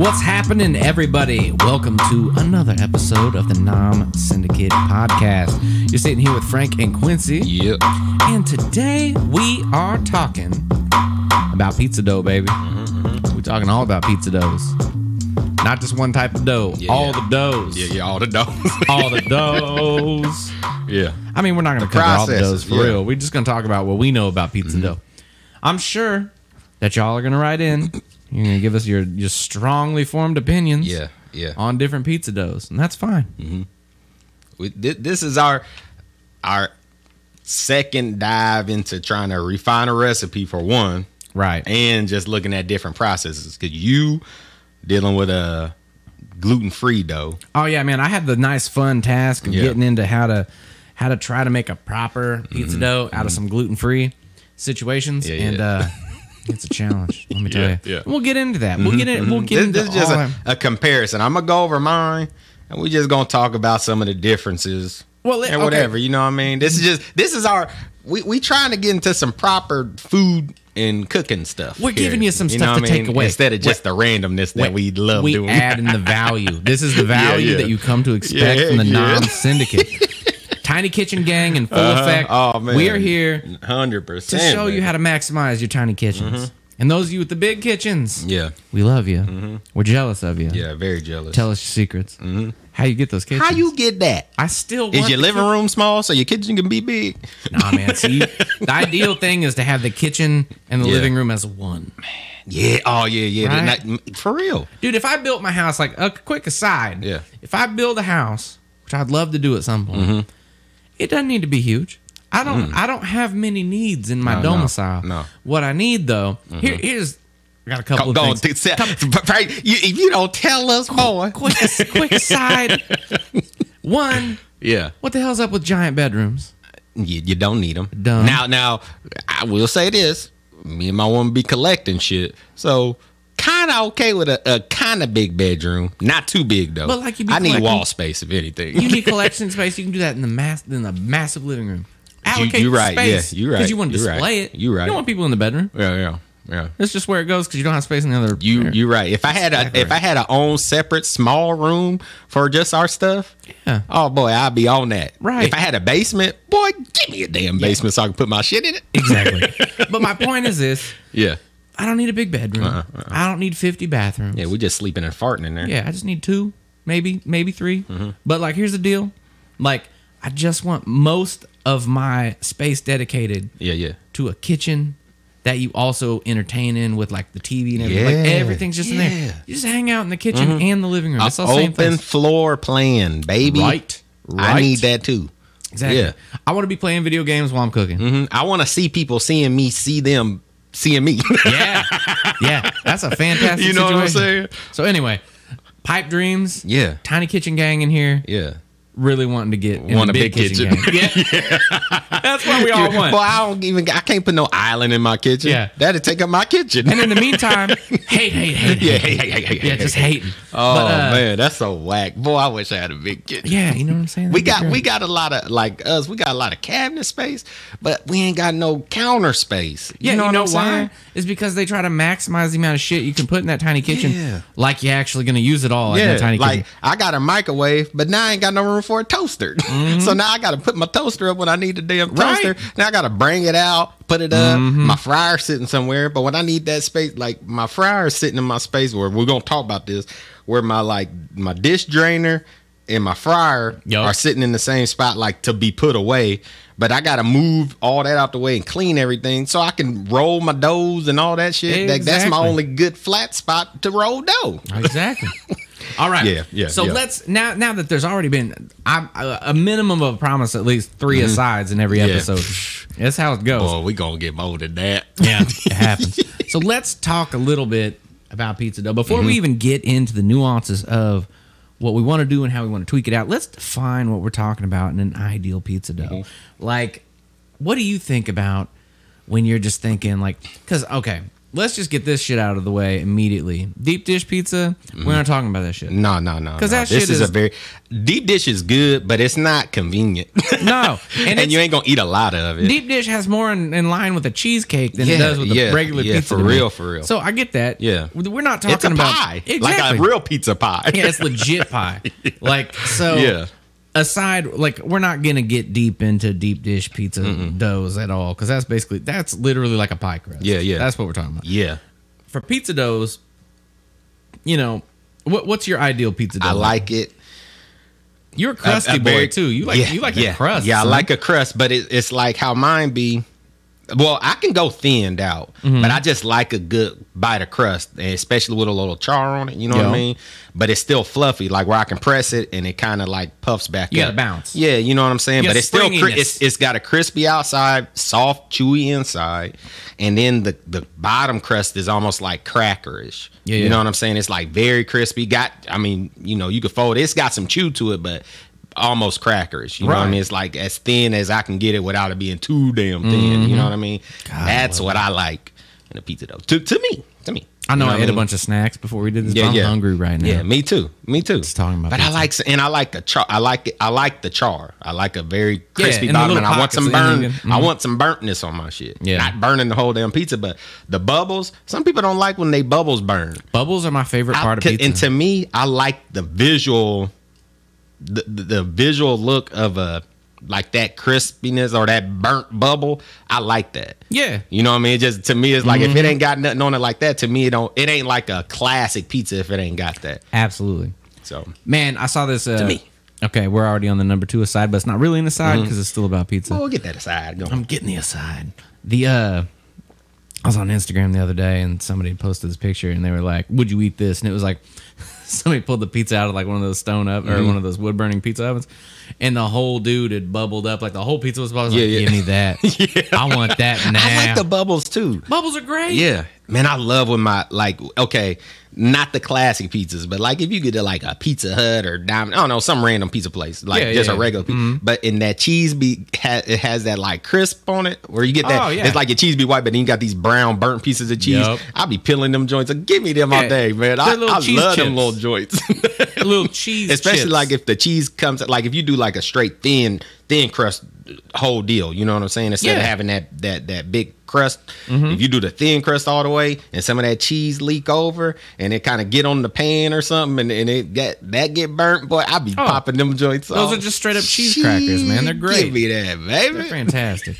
What's happening, everybody? Welcome to another episode of the Nom Syndicate Podcast. You're sitting here with Frank and Quincy. Yep. And today we are talking about pizza dough, baby. Mm-hmm. We're talking all about pizza doughs. Not just one type of dough. Yeah, all the doughs. Yeah, all the doughs. All the doughs. Yeah. I mean, we're not going to cover all the doughs for real. We're just going to talk about what we know about pizza dough. I'm sure that y'all are going to write in. You're going to give us your strongly formed opinions on different pizza doughs, and that's fine. Mm-hmm. This is our second dive into trying to refine a recipe for one. Right. And just looking at different processes, because you... dealing with a gluten-free dough. Oh yeah, man! I had the nice, fun task of getting into how to try to make a proper pizza dough out of some gluten-free situations, it's a challenge. Let me tell you. Yeah. We'll get into that. We'll get it. We'll get into this. This is just a comparison. I'm gonna go over mine, and we're just gonna talk about some of the differences. Well, and whatever, you know what I mean. This is our we trying to get into some proper food. And cooking stuff. We're giving you some stuff to take away. Instead of just the randomness that we love doing. We add in the value. This is the value that you come to expect from the Nom Syndicate. Tiny Kitchen Gang in full effect. Oh, man. We are here 100%, to show you how to maximize your tiny kitchens. Mm-hmm. And those of you with the big kitchens, we love you. Mm-hmm. We're jealous of you. Yeah, very jealous. Tell us your secrets. Mm-hmm. How you get those kitchens? How you get that? I still want. Is your living room small so your kitchen can be big? Nah, man. See, the ideal thing is to have the kitchen and the living room as one. Man. Yeah. Oh, yeah. Right? Not, for real, dude. If I built my house, like a quick aside, if I build a house, which I'd love to do at some point, it doesn't need to be huge. I don't. I don't have many needs in my domicile. No. What I need though, here's. I got a couple of things. If you don't tell us more. Quick aside. One. Yeah. What the hell's up with giant bedrooms? You don't need them. Dumb. Now, I will say this. Me and my woman be collecting shit. So, kind of okay with a kind of big bedroom. Not too big, though. But like I need wall space, if anything. You need collection space. You can do that in the massive living room. Allocate space. Yeah, you're right. Because you want to display it. You're right. You don't want people in the bedroom. Yeah. Yeah, that's just where it goes because you don't have space in the other. You're right. If I had a own separate small room for just our stuff, oh boy, I'd be on that. Right. If I had a basement, boy, give me a damn basement so I can put my shit in it. Exactly. But my point is this. Yeah. I don't need a big bedroom. I don't need 50 bathrooms. Yeah, we just sleeping and farting in there. Yeah, I just need two, maybe three. Mm-hmm. But like, here's the deal. Like, I just want most of my space dedicated. To a kitchen. That you also entertain in with like the TV and everything. Like everything's just in there. You just hang out in the kitchen and the living room. It's all the same place. Open floor plan, baby. Right. I need that too. Exactly. Yeah. I want to be playing video games while I'm cooking. Mm-hmm. I want to see people seeing me see them seeing me. Yeah. That's a fantastic. You know situation. What I'm saying? So anyway, pipe dreams. Yeah. Tiny kitchen gang in here. Yeah. Really wanting to get in a big kitchen. Yeah. That's what we all want. Well, I can't put no island in my kitchen. Yeah. That'd take up my kitchen. And in the meantime, hate. Yeah, just hating. Oh, man, that's so whack. Boy, I wish I had a big kitchen. Yeah, you know what I'm saying? We got a lot of, like us, we got a lot of cabinet space, but we ain't got no counter space. Yeah, you know why? Saying? It's because they try to maximize the amount of shit you can put in that tiny kitchen like you're actually going to use it all in that tiny kitchen. Like, I got a microwave, but now I ain't got no room for a toaster. So now I gotta put my toaster up when I need the damn toaster. Now I gotta bring it out, put it up. My fryer's sitting somewhere, but when I need that space, like my fryer's sitting in my space where we're gonna talk about this, where my my dish drainer and my fryer are sitting in the same spot, like to be put away, but I gotta move all that out the way and clean everything so I can roll my doughs and all that shit. Exactly. That's my only good flat spot to roll dough. Exactly. All right. Yeah. So let's now that there's already been a minimum of a promise, at least three asides in every episode. That's how it goes. Oh, we gonna get more than that. Yeah, it happens. So let's talk a little bit about pizza dough before we even get into the nuances of what we want to do and how we want to tweak it out. Let's define what we're talking about in an ideal pizza dough. Like, what do you think about when you're just thinking like? Because Let's just get this shit out of the way immediately. Deep dish pizza, we're not talking about that shit. No. Because that shit is a very... Deep dish is good, but it's not convenient. No. And you ain't going to eat a lot of it. Deep dish has more in line with a cheesecake than it does with a regular pizza. Yeah, for real. So I get that. Yeah. We're not talking about... pie. Exactly. Like a real pizza pie. Yeah, it's legit pie. Yeah. Like, so... Yeah. Aside, like, we're not going to get deep into deep dish pizza doughs at all, because that's literally like a pie crust. Yeah. That's what we're talking about. Yeah. For pizza doughs, you know, what's your ideal pizza dough? I like it. You're a crusty boy, too. You like a crust. Yeah, son. I like a crust, but it's like how mine be. Well, I can go thinned out, but I just like a good bite of crust, especially with a little char on it, you know what I mean? But it's still fluffy, like where I can press it and it kind of like puffs back up. You got a bounce. Yeah, you know what I'm saying? But it's still, it's got a crispy outside, soft, chewy inside, and then the bottom crust is almost like crackerish. Yeah. You know what I'm saying? It's like very crispy. You could fold it. It's got some chew to it, but almost crackerish. You know what I mean? It's like as thin as I can get it without it being too damn thin. You know what I mean? God, that's what I like in a pizza dough. To me. I know, I ate a bunch of snacks before we did this. I'm hungry right now. Yeah, me too. Just talking about pizza. I like the char. I like a very crispy bottom, and I want some burn. I want some burntness on my shit. Yeah. Not burning the whole damn pizza, but the bubbles. Some people don't like when they bubbles burn. Bubbles are my favorite part of pizza. And to me, I like the visual. The visual look of like that crispiness or that burnt bubble, I like that. Yeah, you know what I mean. It just, to me, it's like if it ain't got nothing on it like that, to me it ain't like a classic pizza if it ain't got that. Absolutely. So, man, I saw this. To me, okay, we're already on the number two aside, but it's not really an aside because it's still about pizza. Well, we'll get that aside. Go on. I'm getting the aside. I was on Instagram the other day and somebody posted this picture and they were like, "Would you eat this?" And it was like. Somebody pulled the pizza out of like one of those stone ovens or one of those wood burning pizza ovens, and the whole dude had bubbled up. Like the whole pizza was bubbled. Yeah. Give me that. Yeah. I want that now. I like the bubbles too. Bubbles are great. Yeah, man, I love when my not the classic pizzas, but like if you get to like a Pizza Hut or Domino's, I don't know, some random pizza place, a regular pizza, but in that cheese it has that like crisp on it where you get that. Oh, yeah. It's like your cheese be white, but then you got these brown burnt pieces of cheese. Yep. I'll be peeling them joints. Give me them all day, man. I love them little joints. Little cheese, especially chips. Like if the cheese comes, like if you do like a straight thin crust whole deal, you know what I'm saying? Instead of having that big crust, if you do the thin crust all the way and some of that cheese leak over and it kind of get on the pan or something and it get burnt, boy, I be popping them joints. Those are just straight up cheese crackers, man. They're great. Give me that, baby. They're fantastic.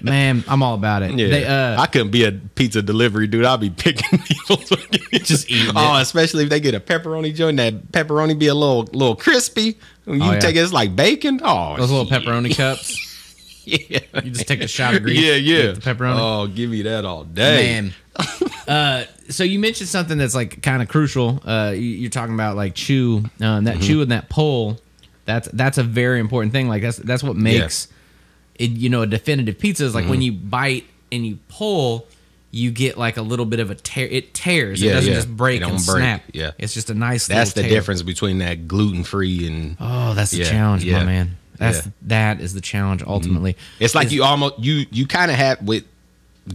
Man, I'm all about it. Yeah. I couldn't be a pizza delivery dude. I'll be picking people. Just eating it. Oh, especially if they get a pepperoni joint. That pepperoni be a little crispy. When you take it, it's like bacon. Oh, those little pepperoni cups. Yeah, you just take a shot of grease. Yeah, with the pepperoni. Oh, give me that all day, man. So you mentioned something that's like kind of crucial. You're talking about like chew, that chew and that pull. That's a very important thing. Like that's what makes it, you know, a definitive pizza is like when you bite and you pull, you get like a little bit of a tear. It tears. It doesn't just break and snap. Yeah, it's just a nice. That's the difference between that gluten free and. Oh, that's the challenge, my man. That is the challenge ultimately. It's like you almost you kind of have with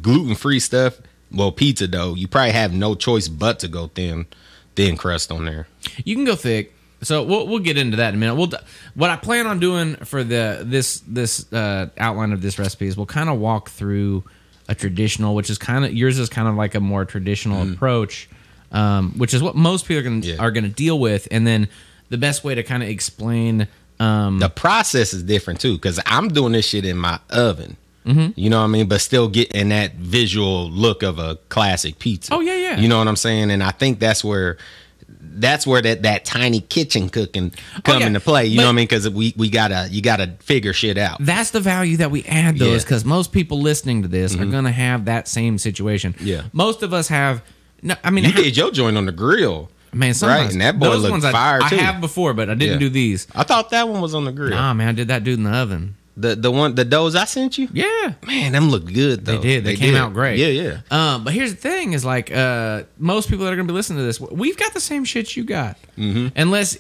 gluten-free stuff. Well, pizza dough, you probably have no choice but to go thin crust on there. You can go thick. So we'll get into that in a minute. What I plan on doing for this outline of this recipe is we'll kind of walk through a traditional, which is kind of yours is kind of like a more traditional approach, which is what most people are going to deal with, and then the best way to kind of explain. The process is different too, because I'm doing this shit in my oven. You know what I mean? But still getting that visual look of a classic pizza. Oh, yeah. You know what I'm saying? And I think that's where that tiny kitchen cooking come into play. You know what I mean? Because you gotta figure shit out. That's the value that we add, though, is because most people listening to this are gonna have that same situation. Yeah, most of us have. No, I mean, you did your joint on the grill. Man, right, and that boy looked fire too. I have before, but I didn't do these. I thought that one was on the grill. Nah, man, I did that dude in the oven. The doughs I sent you? Yeah. Man, them look good, though. They did. They came out great. Yeah, yeah. But here's the thing is, like, most people that are going to be listening to this, we've got the same shit you got. Mm-hmm. Unless,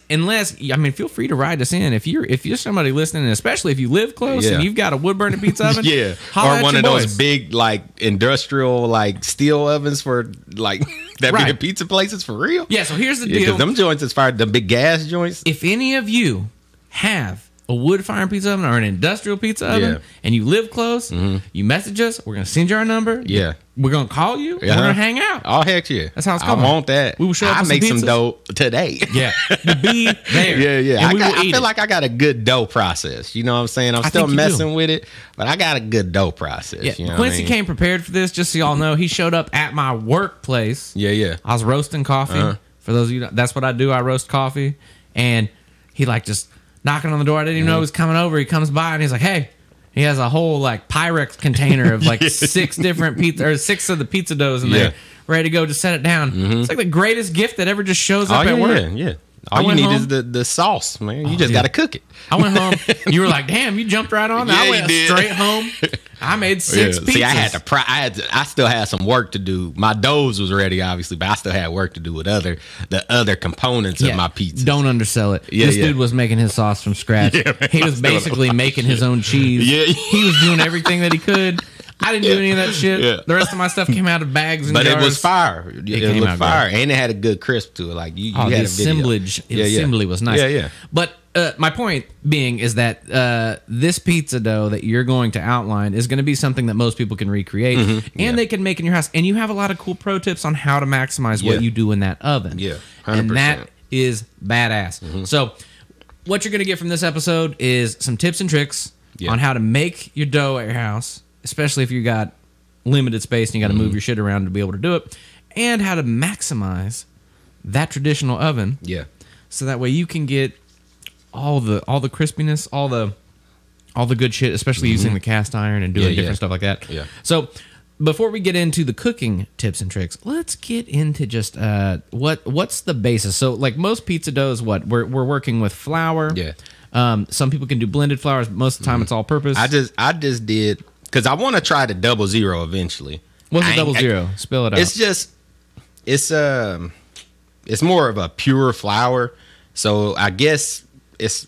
I mean, feel free to ride us in. If you're somebody listening, and especially if you live close and you've got a wood-burning pizza oven, yeah, or one of those big, like, industrial, like, steel ovens for, like... That right. be the pizza places for real? Yeah, so here's the deal. Because them joints is fired, the big gas joints. If any of you have a wood-fired pizza oven or an industrial pizza oven and you live close, you message us, we're going to send you our number. Yeah. We're going to call you. We're going to hang out. Oh, heck yeah. That's how it's going. I want that. We will show up with some pizzas. I make some dough today. Yeah. To be there. Yeah, yeah. I feel like I got a good dough process. You know what I'm saying? I'm still messing with it, but I got a good dough process. Yeah. You know Quincy came prepared for this, just so y'all know. He showed up at my workplace. Yeah, yeah. I was roasting coffee. For those of you, that's what I do. I roast coffee. And he like just knocking on the door. I didn't even know he was coming over. He comes by and he's like, hey. He has a whole like Pyrex container of like six of the pizza doughs in there, ready to go. Just set it down. Mm-hmm. It's like the greatest gift that ever just shows up at work. Yeah, yeah. All you need is the sauce, man. You just got to cook it. I went home. You were like, damn, you jumped right on that. Yeah, I went straight home. I made 6 pizzas. See, I still had some work to do. My doughs was ready, obviously, but I still had work to do with the other components of my pizza. Don't undersell it. Yeah, this dude was making his sauce from scratch. Yeah, man, he was basically making his own cheese. Yeah. He was doing everything that he could. I didn't do any of that shit. Yeah. The rest of my stuff came out of bags and jars. But it was fire. It was fire. Great. And it had a good crisp to it. Like you had assemblage. The assembly was nice. Yeah, yeah. But my point being is that this pizza dough that you're going to outline is going to be something that most people can recreate. Mm-hmm. And they can make in your house. And you have a lot of cool pro tips on how to maximize what you do in that oven. Yeah, 100%. And that is badass. Mm-hmm. So what you're going to get from this episode is some tips and tricks on how to make your dough at your house. Especially if you got limited space and you got to move your shit around to be able to do it, and how to maximize that traditional oven, so that way you can get all the crispiness, all the good shit, especially using the cast iron and doing different stuff like that. Yeah. So before we get into the cooking tips and tricks, let's get into just what's the basis. So like most pizza doughs, we're working with flour. Yeah. Some people can do blended flours, but most of the time it's all purpose. I just did. Because I want to try the 00 eventually. What's the 00? Spill it out. It's just, it's more of a pure flour. So I guess it's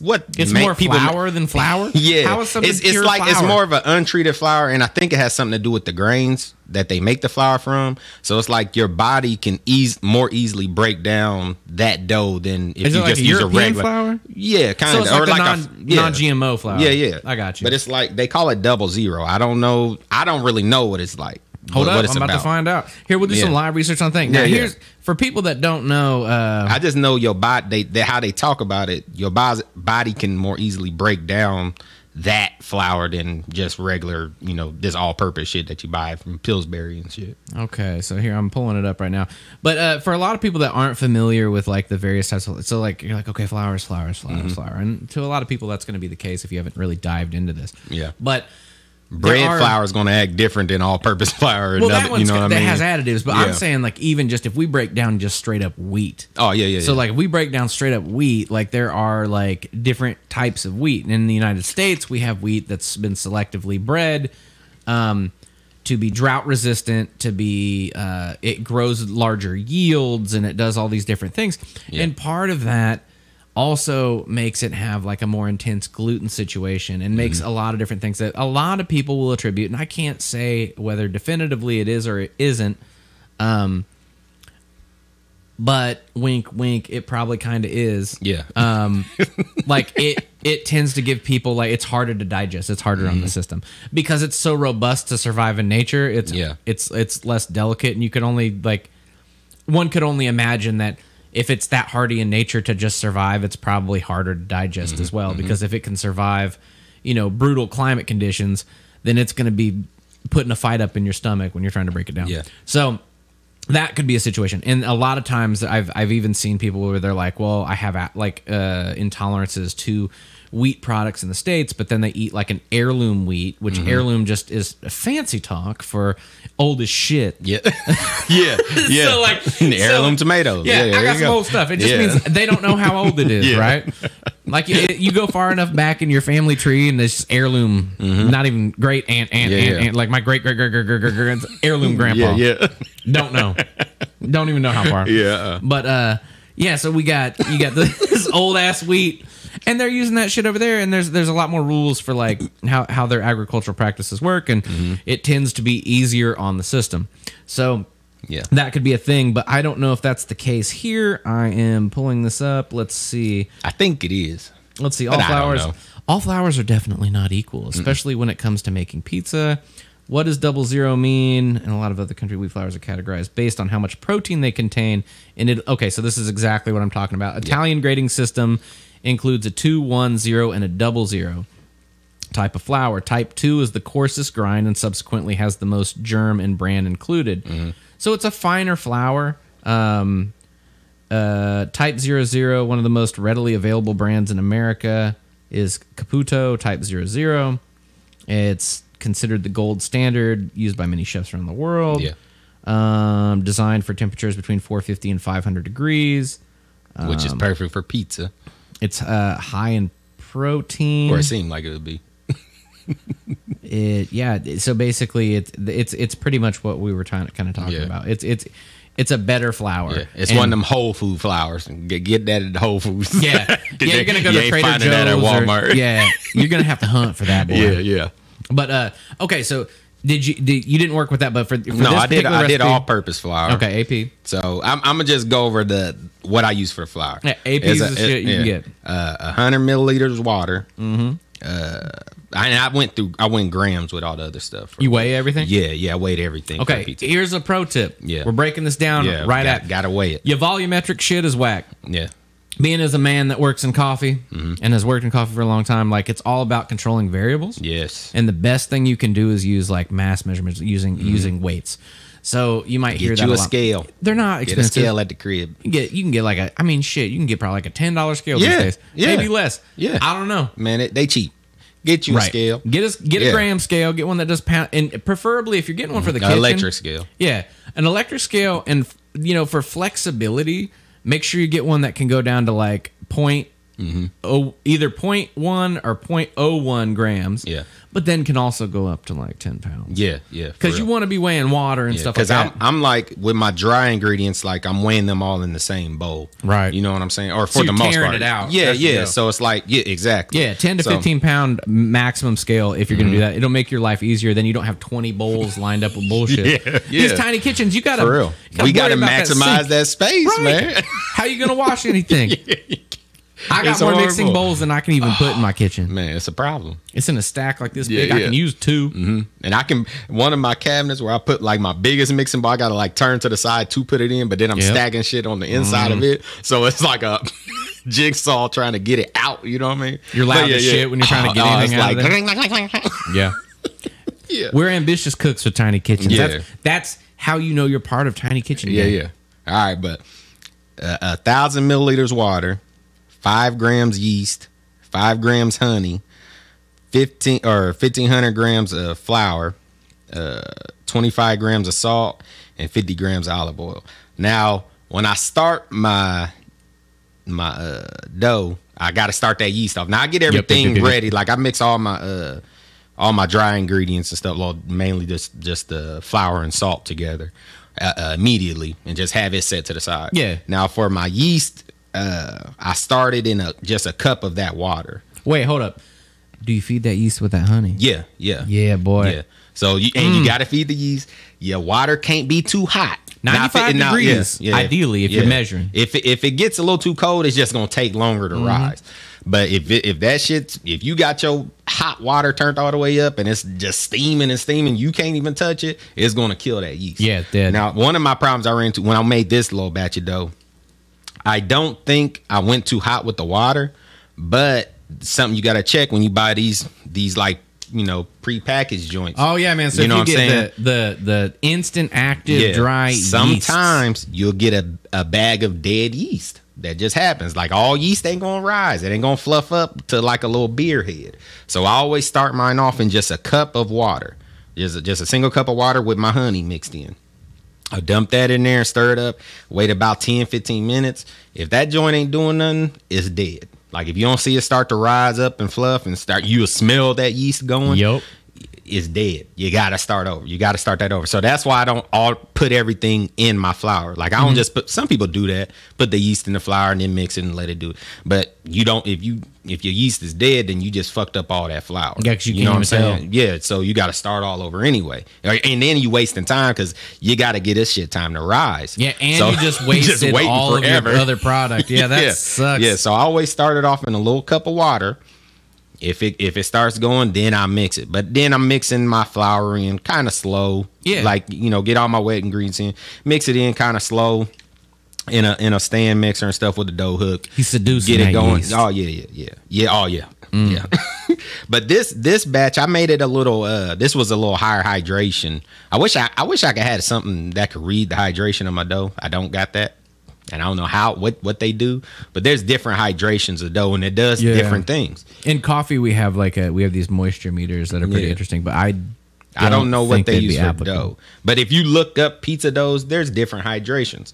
what it's more flour than flour. Yeah, how is something pure like flour? It's more of an untreated flour, and I think it has something to do with the grains that they make the flour from. So it's like your body can more easily break down that dough than if you like just use European a regular flour. Yeah, kind of, so or like a non-GMO flour. Yeah, yeah, I got you. But it's like they call it 00. I don't know. I don't really know what it's like. Hold up, I'm about to find out. Here, we'll do some live research on things. Now, here's for people that don't know. I just know your body. How they talk about it. Your body can more easily break down that flour than just regular, this all-purpose shit that you buy from Pillsbury and shit. Okay, so here I'm pulling it up right now. But for a lot of people that aren't familiar with like the various types of, so like you're like, okay, flour is flour, and to a lot of people that's going to be the case if you haven't really dived into this. Yeah, but. Bread flour is going to act different than all-purpose flour. Well, that one's that has additives, but I'm saying like even just if we break down just straight up wheat. Oh yeah, yeah. So like if we break down straight up wheat, like there are like different types of wheat. And in the United States, we have wheat that's been selectively bred to be drought resistant, to be it grows larger yields and it does all these different things. Yeah. And part of that also makes it have like a more intense gluten situation and makes a lot of different things that a lot of people will attribute. And I can't say whether definitively it is or it isn't. But wink, wink, it probably kind of is. Yeah. Like it tends to give people like it's harder to digest. It's harder on the system because it's so robust to survive in nature. It's less delicate, and you can only like one could only imagine that. If it's that hardy in nature to just survive, it's probably harder to digest as well. Because if it can survive, brutal climate conditions, then it's going to be putting a fight up in your stomach when you're trying to break it down. Yeah. So that could be a situation. And a lot of times I've even seen people where they're like, well, I have like intolerances to wheat products in the States, but then they eat like an heirloom wheat, which heirloom just is a fancy talk for old as shit. Yeah. Yeah. Yeah. So like an heirloom tomatoes. Yeah, I got some old stuff. It just means they don't know how old it is, right? Like you go far enough back in your family tree, and this heirloom, not even great aunt, like my great heirloom grandpa. Yeah. Don't know. Don't even know how far. Yeah. But yeah, so you got this old ass wheat, and they're using that shit over there. And there's a lot more rules for like how their agricultural practices work, and it tends to be easier on the system. So. Yeah, that could be a thing, but I don't know if that's the case here. I am pulling this up. Let's see. I think it is. Let's see. All flours are definitely not equal, especially when it comes to making pizza. What does 00 mean? In a lot of other countries, wheat flours are categorized based on how much protein they contain. And okay, so this is exactly what I'm talking about. Italian grading system includes a 2, 1, 0, and a 00. Type of flour. Type 2 is the coarsest grind and subsequently has the most germ and bran included. So it's a finer flour. Type 00, one of the most readily available brands in America, is Caputo Type 00. It's considered the gold standard, used by many chefs around the world. Yeah. Designed for temperatures between 450 and 500 degrees. Which is perfect for pizza. It's high in protein. Or it seemed like it would be. So basically, it's pretty much what we were trying to kind of talk about. It's a better flour. Yeah. It's one of them Whole Food flours. Get that at Whole Foods. Yeah, you're gonna go to Trader Joe's at Walmart. You're gonna have to hunt for that. Boy. Yeah. But okay, so you didn't work with that? But for no, I did. I did all-purpose flour. Okay, AP. So I'm gonna just go over what I use for flour. Yeah, AP is the shit you can get. 100 milliliters water. I went grams with all the other stuff. You weigh everything? Yeah, I weighed everything. Okay, here's a pro tip. Yeah. We're breaking this down gotta weigh it. Your volumetric shit is whack. Yeah. Being as a man that works in coffee and has worked in coffee for a long time, like it's all about controlling variables. Yes. And the best thing you can do is use like mass measurements using weights. So you might hear that a lot. Scale. They're not expensive. Get a scale at the crib. You can get like a. I mean, shit. You can get probably like a $10 scale these days. Yeah. Maybe less. Yeah. I don't know. Man, they cheap. Get you a scale. Get a gram scale. Get one that does pound. And preferably, if you're getting one for the kitchen, electric scale. Yeah, an electric scale, and for flexibility, make sure you get one that can go down to like point. Either 0.1 or 0.01 grams. Yeah. But then can also go up to like 10 pounds. Yeah. Because you want to be weighing water and stuff like that. Because I'm like with my dry ingredients, like I'm weighing them all in the same bowl. Right. You know what I'm saying? Or for the most part. You're tearing it out. Yeah. So it's like, yeah, exactly. Yeah, 10 to 15 pound maximum scale if you're going to do that. It'll make your life easier. Then you don't have 20 bowls lined up with bullshit. These tiny kitchens, you got to. For real. We got to maximize that space, man. How you going to wash anything? I got more mixing bowls than I can even put in my kitchen. Man, it's a problem. It's in a stack like this big. Yeah. I can use 2. And I can, one of my cabinets where I put like my biggest mixing bowl, I got to like turn to the side to put it in, but then I'm stacking shit on the inside of it. So it's like a jigsaw trying to get it out. You know what I mean? You're loud as shit when you're trying to get anything out of there. Yeah. We're ambitious cooks with tiny kitchens. Yeah. That's how you know you're part of tiny kitchen. Yeah. All right, but 1,000 milliliters water. 5 grams yeast, 5 grams honey, 1,500 grams of flour, 25 grams of salt, and 50 grams of olive oil. Now, when I start my dough, I got to start that yeast off. Now I get everything ready. Like I mix all my dry ingredients and stuff, well, mainly just the flour and salt together immediately, and just have it set to the side. Yeah. Now for my yeast. I started in just a cup of that water. Wait, hold up. Do you feed that yeast with that honey? Yeah, boy. Yeah. So you got to feed the yeast. Your water can't be too hot. 95 degrees, ideally, if you're measuring. If it gets a little too cold, it's just gonna take longer to rise. But if you got your hot water turned all the way up and it's just steaming and steaming, you can't even touch it. It's gonna kill that yeast. Yeah. Now, one of my problems I ran into when I made this little batch of dough. I don't think I went too hot with the water, but something you got to check when you buy these like, prepackaged joints. Oh, yeah, man. So you know what I'm saying? The instant active dry yeast. Sometimes you'll get a bag of dead yeast. That just happens. Like all yeast ain't going to rise. It ain't going to fluff up to like a little beer head. So I always start mine off in just a cup of water. Just a single cup of water with my honey mixed in. I dump that in there and stir it up. Wait about 10-15 minutes. If that joint ain't doing nothing, it's dead. Like if you don't see it start to rise up and fluff and start, you'll smell that yeast going. Yep. It's dead. You got to start over. You got to start that over. So that's why I don't all put everything in my flour. Like I don't just put, some people do that, put the yeast in the flour and then mix it and let it do it. But you don't, if your yeast is dead, then you just fucked up all that flour. Yeah, cause you know what I'm saying? Yeah. So you got to start all over anyway. And then you wasting time because you got to get this shit time to rise. Yeah. And so, you just wasted all forever. Of your other product. Yeah. That sucks. Yeah. So I always started off in a little cup of water. If it starts going, then I mix it. But then I'm mixing my flour in kind of slow. Yeah. Like, you know, get all my wet ingredients in. Mix it in kind of slow in a stand mixer and stuff with the dough hook. He's seducing. Get it going. Yeast. Oh, yeah. Yeah, oh, yeah. Mm. Yeah. But this batch, I made it a little, this was a little higher hydration. I wish I could have something that could read the hydration of my dough. I don't got that. And I don't know how what they do, but there's different hydrations of dough, and it does different things. In coffee, we have these moisture meters that are pretty interesting, but I don't know what they use for dough. But if you look up pizza doughs, there's different hydrations.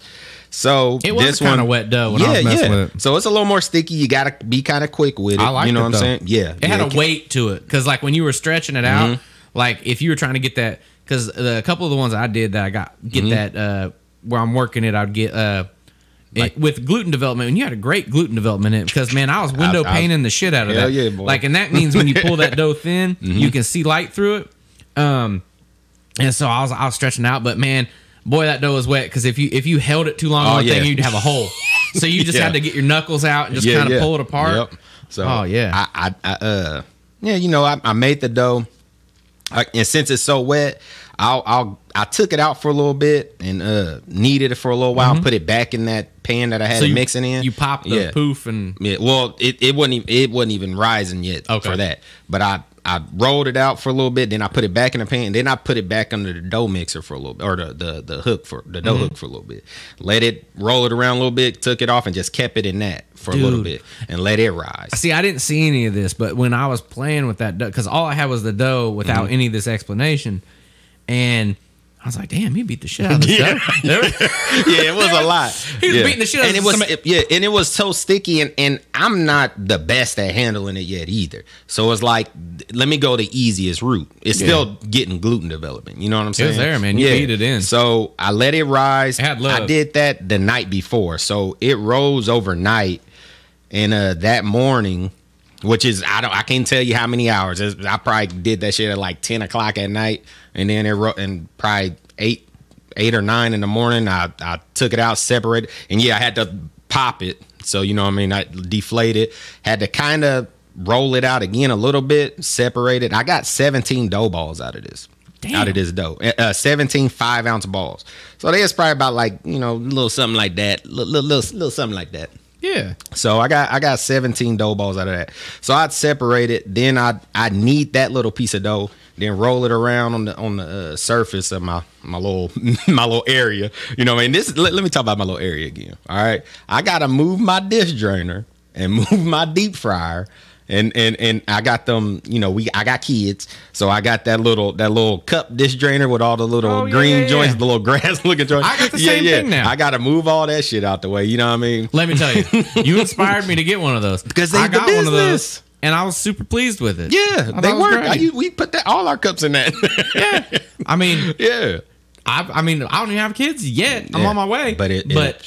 So it was kind of wet dough when I was messing with it. So it's a little more sticky. You got to be kind of quick with it. I like it. You know what I'm saying? Yeah. It had a weight to it because like when you were stretching it out, like if you were trying to get that, because a couple of the ones I did that I got that where I'm working it, I'd get. Like, with gluten development, and you had a great gluten development in it because, man, I was window painting the shit out of that. Yeah, boy. Like, and that means when you pull that dough thin, you can see light through it. And so I was stretching out, but man, boy, that dough was wet because if you held it too long on thing, you'd have a hole. So you just had to get your knuckles out and just kind of pull it apart. Yep. So, I made the dough, and since it's so wet. I took it out for a little bit and kneaded it for a little while and put it back in that pan that I had it mixing in. You popped the poof and well it wasn't even rising yet for that. But I rolled it out for a little bit, then I put it back in the pan, and then I put it back under the dough mixer for a little bit, or the hook for the dough hook for a little bit. Let it roll it around a little bit, took it off and just kept it in that for a little bit and let it rise. See, I didn't see any of this, but when I was playing with that dough, because all I had was the dough without any of this explanation. And I was like, damn, he beat the shit out of this dough. It was a lot. He was beating the shit out of this dough. And it was so sticky, and I'm not the best at handling it yet either. So it's like, let me go the easiest route. It's still getting gluten development. You know what I'm saying? It was there, man. You beat it in. So I let it rise. It had love. I did that the night before. So it rose overnight, and that morning... Which is, I can't tell you how many hours. I probably did that shit at like 10 o'clock at night. And then probably 8 or 9 in the morning, I took it out, separated. And I had to pop it. So, you know what I mean? I deflated it. Had to kind of roll it out again a little bit, separate it. I got 17 dough balls out of this. Damn. Out of this dough. 17 5-ounce balls. So they was probably about like, you know, a little something like that. Little something like that. Yeah. So I got 17 dough balls out of that. So I'd separate it. Then I knead that little piece of dough. Then roll it around on the surface of my little my little area. You know what I mean? Let me talk about my little area again. All right. I gotta move my dish drainer and move my deep fryer. And I got them, you know, I got kids, so I got that little cup dish drainer with all the little green joints, the little grass looking joints. I got the same thing now. I got to move all that shit out the way, you know what I mean? Let me tell you, you inspired me to get one of those. Because I got one of those. And I was super pleased with it. Yeah, they work. We put all our cups in that. Yeah. I mean. Yeah. I don't even have kids yet. I'm on my way. But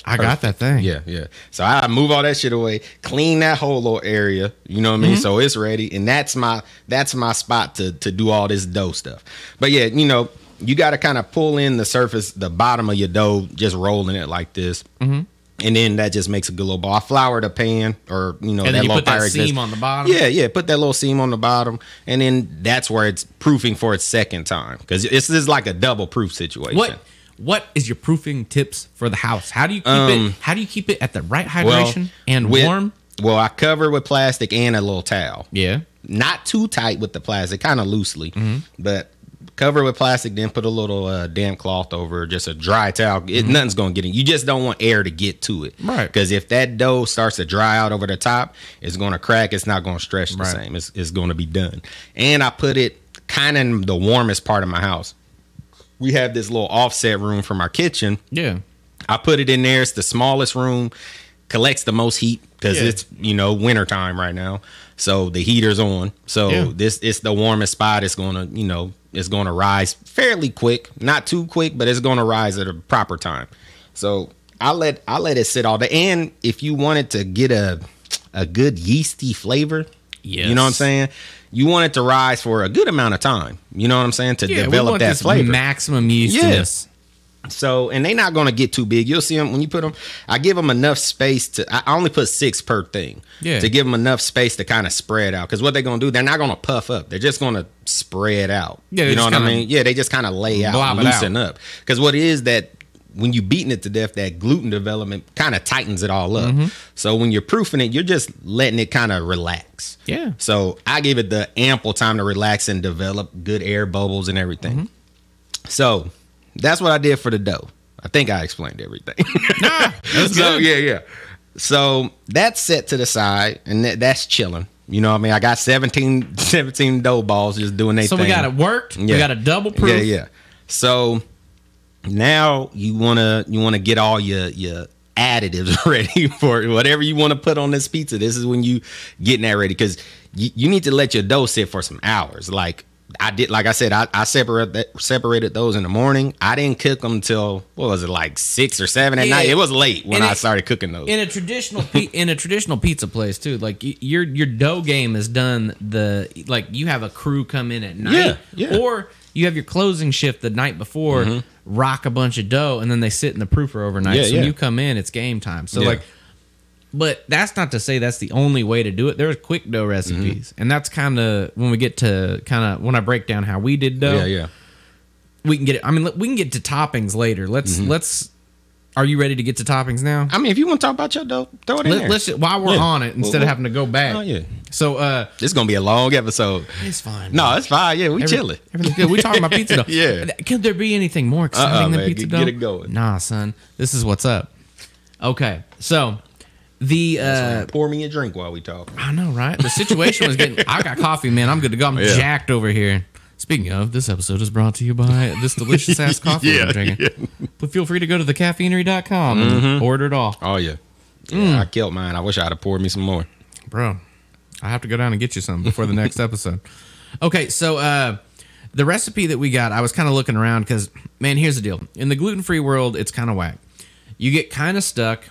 I got that thing. Yeah. So I move all that shit away, clean that whole little area. You know what I mean? So it's ready. And that's my spot to do all this dough stuff. But yeah, you know, you got to kind of pull in the surface, the bottom of your dough, just rolling it like this. Mm-hmm. And then that just makes a good little ball. I flour the pan, or you know, and that you little put that seam on the bottom. Yeah. Put that little seam on the bottom, and then that's where it's proofing for its second time, because this is like a double proof situation. What is your proofing tips for the house? How do you keep it? How do you keep it at the right hydration and warm? Well, I cover with plastic and a little towel. Yeah, not too tight with the plastic, kind of loosely, but. Cover with plastic, then put a little damp cloth over, just a dry towel. Nothing's going to get in. You just don't want air to get to it. Right. Because if that dough starts to dry out over the top, it's going to crack. It's not going to stretch the same. It's going to be done. And I put it kind of in the warmest part of my house. We have this little offset room from our kitchen. Yeah. I put it in there. It's the smallest room. collects the most heat because it's, you know, winter time right now. So the heater's on. So this, it's the warmest spot. It's going to, you know, it's going to rise fairly quick, not too quick, but it's going to rise at a proper time. So I let it sit all day. And if you wanted to get a good yeasty flavor, you know what I'm saying? You want it to rise for a good amount of time. You know what I'm saying? To develop that flavor. Maximum yeastiness. Yeah. So, and they're not going to get too big. You'll see them when you put them. I give them enough space to, I only put 6 per thing to give them enough space to kind of spread out. Because what they're going to do, they're not going to puff up. They're just going to spread out. Yeah, you know what I mean? Yeah, they just kind of lay out, loosen up. Because what it is that, when you beating it to death, that gluten development kind of tightens it all up. Mm-hmm. So when you're proofing it, you're just letting it kind of relax. Yeah. So I give it the ample time to relax and develop good air bubbles and everything. Mm-hmm. So that's what I did for the dough. I think I explained everything. Nah, that's so good. Yeah. So that's set to the side, and that's chilling. You know what I mean? I got 17 dough balls just doing their thing. So we got it worked. Yeah. We got a double proof. Yeah. So now you wanna get all your additives ready for it. Whatever you want to put on this pizza. This is when you getting that ready, because you need to let your dough sit for some hours. Like I did, like I said, I separated those in the morning. I didn't cook them till 6 or 7 at night. It was late when I started cooking those. In a traditional pizza place too, like your dough game is done. You have a crew come in at night, or you have your closing shift the night before. Mm-hmm. Rock a bunch of dough, and then they sit in the proofer overnight. So when you come in, it's game time. So but that's not to say that's the only way to do it. There's quick dough recipes. Mm-hmm. And that's kind of when we get to when I break down how we did dough. Yeah. We can get it. I mean, we can get to toppings later. Let's are you ready to get to toppings now? I mean, if you want to talk about your dough, throw it in there. Let's while we're on it, instead of having to go back. Oh yeah. So this is gonna be a long episode. It's fine. No, it's fine. Yeah, we chilling. Everything's good. We talking about pizza dough. Yeah. Could there be anything more exciting than pizza dough? Get it going. Nah, son. This is what's up. Okay. So the pour me a drink while we talk. I know, right? The situation was getting. I got coffee, man. I'm good to go. I'm jacked over here. Speaking of, this episode is brought to you by this delicious-ass coffee I'm drinking. Yeah. But feel free to go to thecafeinery.com and order it all. Oh, yeah. I killed mine. I wish I would have poured me some more. Bro, I have to go down and get you some before the next episode. Okay, so the recipe that we got, I was kind of looking around because, man, here's the deal. In the gluten-free world, it's kind of whack. You get kind of stuck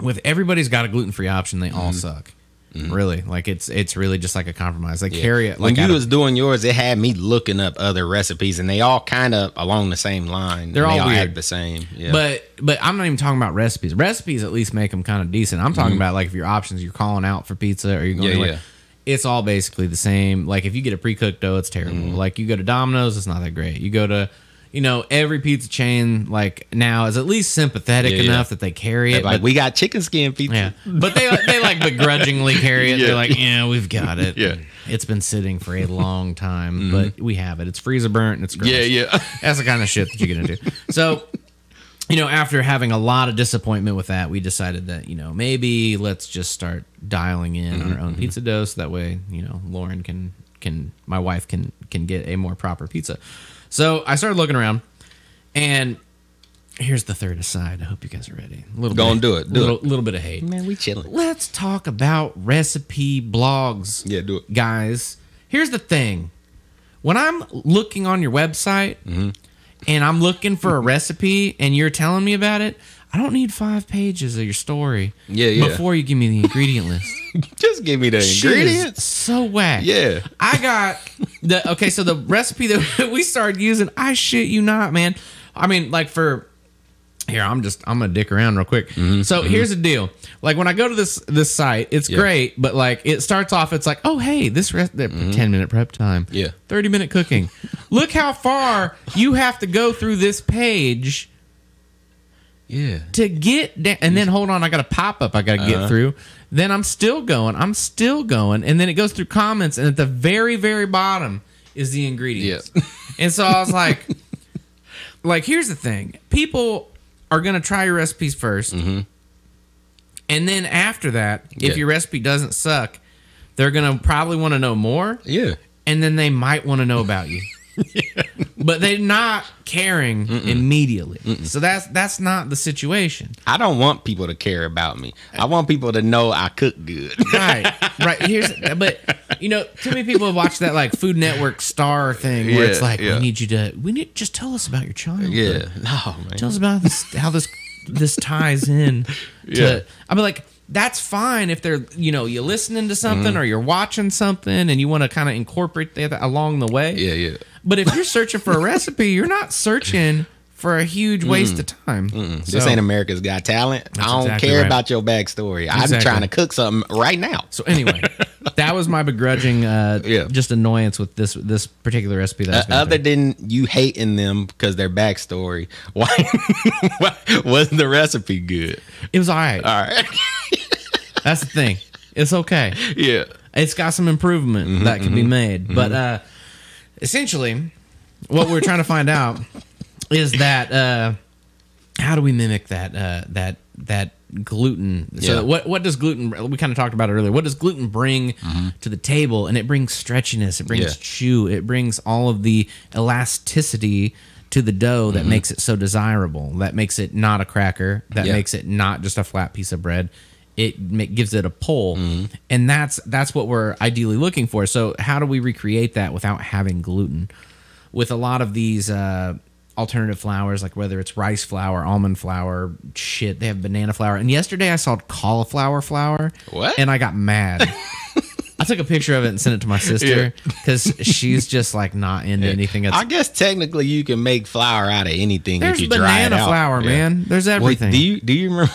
with everybody's got a gluten-free option. They all suck. Mm-hmm. Really, like it's really just like a compromise. Like carry it. Like when you was doing yours, it had me looking up other recipes, and they all kind of along the same line. They all weird, the same. Yeah. But I'm not even talking about recipes. Recipes at least make them kind of decent. I'm talking about like if your options, you're calling out for pizza, or you're going. It's all basically the same. Like if you get a pre-cooked dough, it's terrible. Like you go to Domino's, it's not that great. You go to every pizza chain like now is at least sympathetic enough that they carry it. They're like, we got chicken skin pizza. Yeah. But they like begrudgingly carry it. Yeah. They're like, we've got it. Yeah. It's been sitting for a long time, but we have it. It's freezer burnt and it's gross. Yeah. That's the kind of shit that you're going to do. So, after having a lot of disappointment with that, we decided that, maybe let's just start dialing in our own pizza dough. So that way, Lauren my wife can get a more proper pizza. So I started looking around, and here's the third aside. I hope you guys are ready. Little bit of hate. Man, we chilling. Let's talk about recipe blogs. Yeah, do it. Guys, here's the thing. When I'm looking on your website, and I'm looking for a recipe, and you're telling me about it, I don't need 5 pages of your story before you give me the ingredient list. Just give me the ingredients. So whack. Yeah. I got... So the recipe that we started using, I shit you not, man. I mean, I'm going to dick around real quick. So here's the deal. Like, when I go to this site, it's great, but, like, it starts off, it's like, oh, hey, this 10-minute prep time. Yeah. 30-minute cooking. Look how far you have to go through this page to get down. And then, hold on, I got a pop-up I got to get through. Then I'm still going. And then it goes through comments. And at the very, very bottom is the ingredients. Yeah. And so I was like, here's the thing. People are going to try your recipes first. Mm-hmm. And then after that, if your recipe doesn't suck, they're going to probably want to know more. Yeah. And then they might want to know about you. But they're not caring immediately. So that's not the situation. I don't want people to care about me. I want people to know I cook good. Right. But you know, too many people have watched that like Food Network star thing where it's like we need you to just tell us about your childhood. Yeah. No, man. Tell us about this, how this ties in to I mean, like, that's fine if they're, you know, you're listening to something or you're watching something and you want to kind of incorporate that along the way. Yeah. But if you're searching for a recipe, you're not searching for a huge waste of time. So, this ain't America's Got Talent. I don't care about your backstory. Exactly. I'm trying to cook something right now. So anyway, that was my begrudging just annoyance with this particular recipe. Other than you hating them because their backstory, why wasn't the recipe good? It was all right. That's the thing. It's okay. Yeah. It's got some improvement that can be made. But essentially, what we're trying to find out is that how do we mimic that gluten? So what does gluten? We kind of talked about it earlier. What does gluten bring to the table? And it brings stretchiness. It brings chew. It brings all of the elasticity to the dough that makes it so desirable. That makes it not a cracker. That makes it not just a flat piece of bread. It gives it a pull, and that's what we're ideally looking for. So how do we recreate that without having gluten? With a lot of these alternative flours, like whether it's rice flour, almond flour, shit, they have banana flour. And yesterday I saw cauliflower flour, and I got mad. I took a picture of it and sent it to my sister because she's just like not into anything. I guess technically you can make flour out of anything if you dry it out. There's banana flour, man. There's everything. Well, do you remember...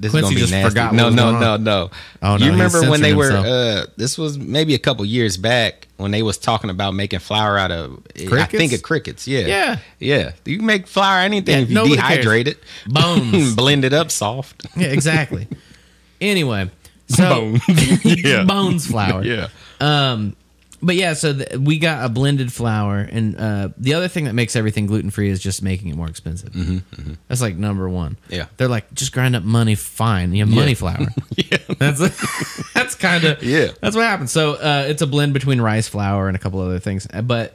This Quincy is just forgot. No. Oh, no. You remember when they were? This was maybe a couple years back when they was talking about making flour out of crickets? I think of crickets. Yeah. You can make flour anything if you dehydrate it, bones, blend it up soft. Yeah, exactly. Anyway, so bones flour. Yeah. But yeah, so we got a blended flour, and the other thing that makes everything gluten-free is just making it more expensive. That's like number one. Yeah, they're like, just grind up money, fine. You have money flour. That's kind of that's what happens. So it's a blend between rice flour and a couple other things, but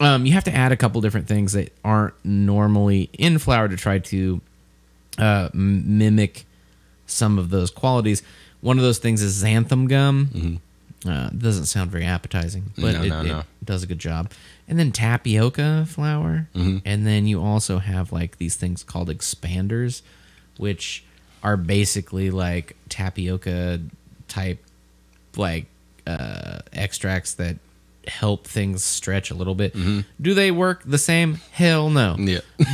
you have to add a couple different things that aren't normally in flour to try to mimic some of those qualities. One of those things is xanthan gum. Doesn't sound very appetizing, but it does a good job. And then tapioca flour, and then you also have like these things called expanders, which are basically like tapioca type like extracts that help things stretch a little bit. Do they work the same? Hell no.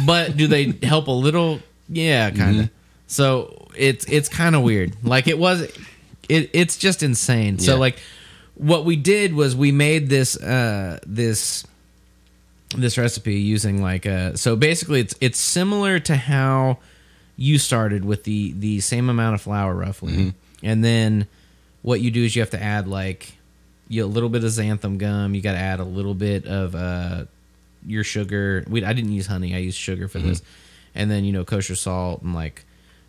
But do they help a little? Yeah, kind of. So it's kind of weird. Like it's just insane. So like, what we did was we made this this recipe using like so basically it's similar to how you started with the same amount of flour roughly, and then what you do is you have to add like a little bit of xanthan gum. You got to add a little bit of your sugar. I didn't use honey. I used sugar for this, and then kosher salt and like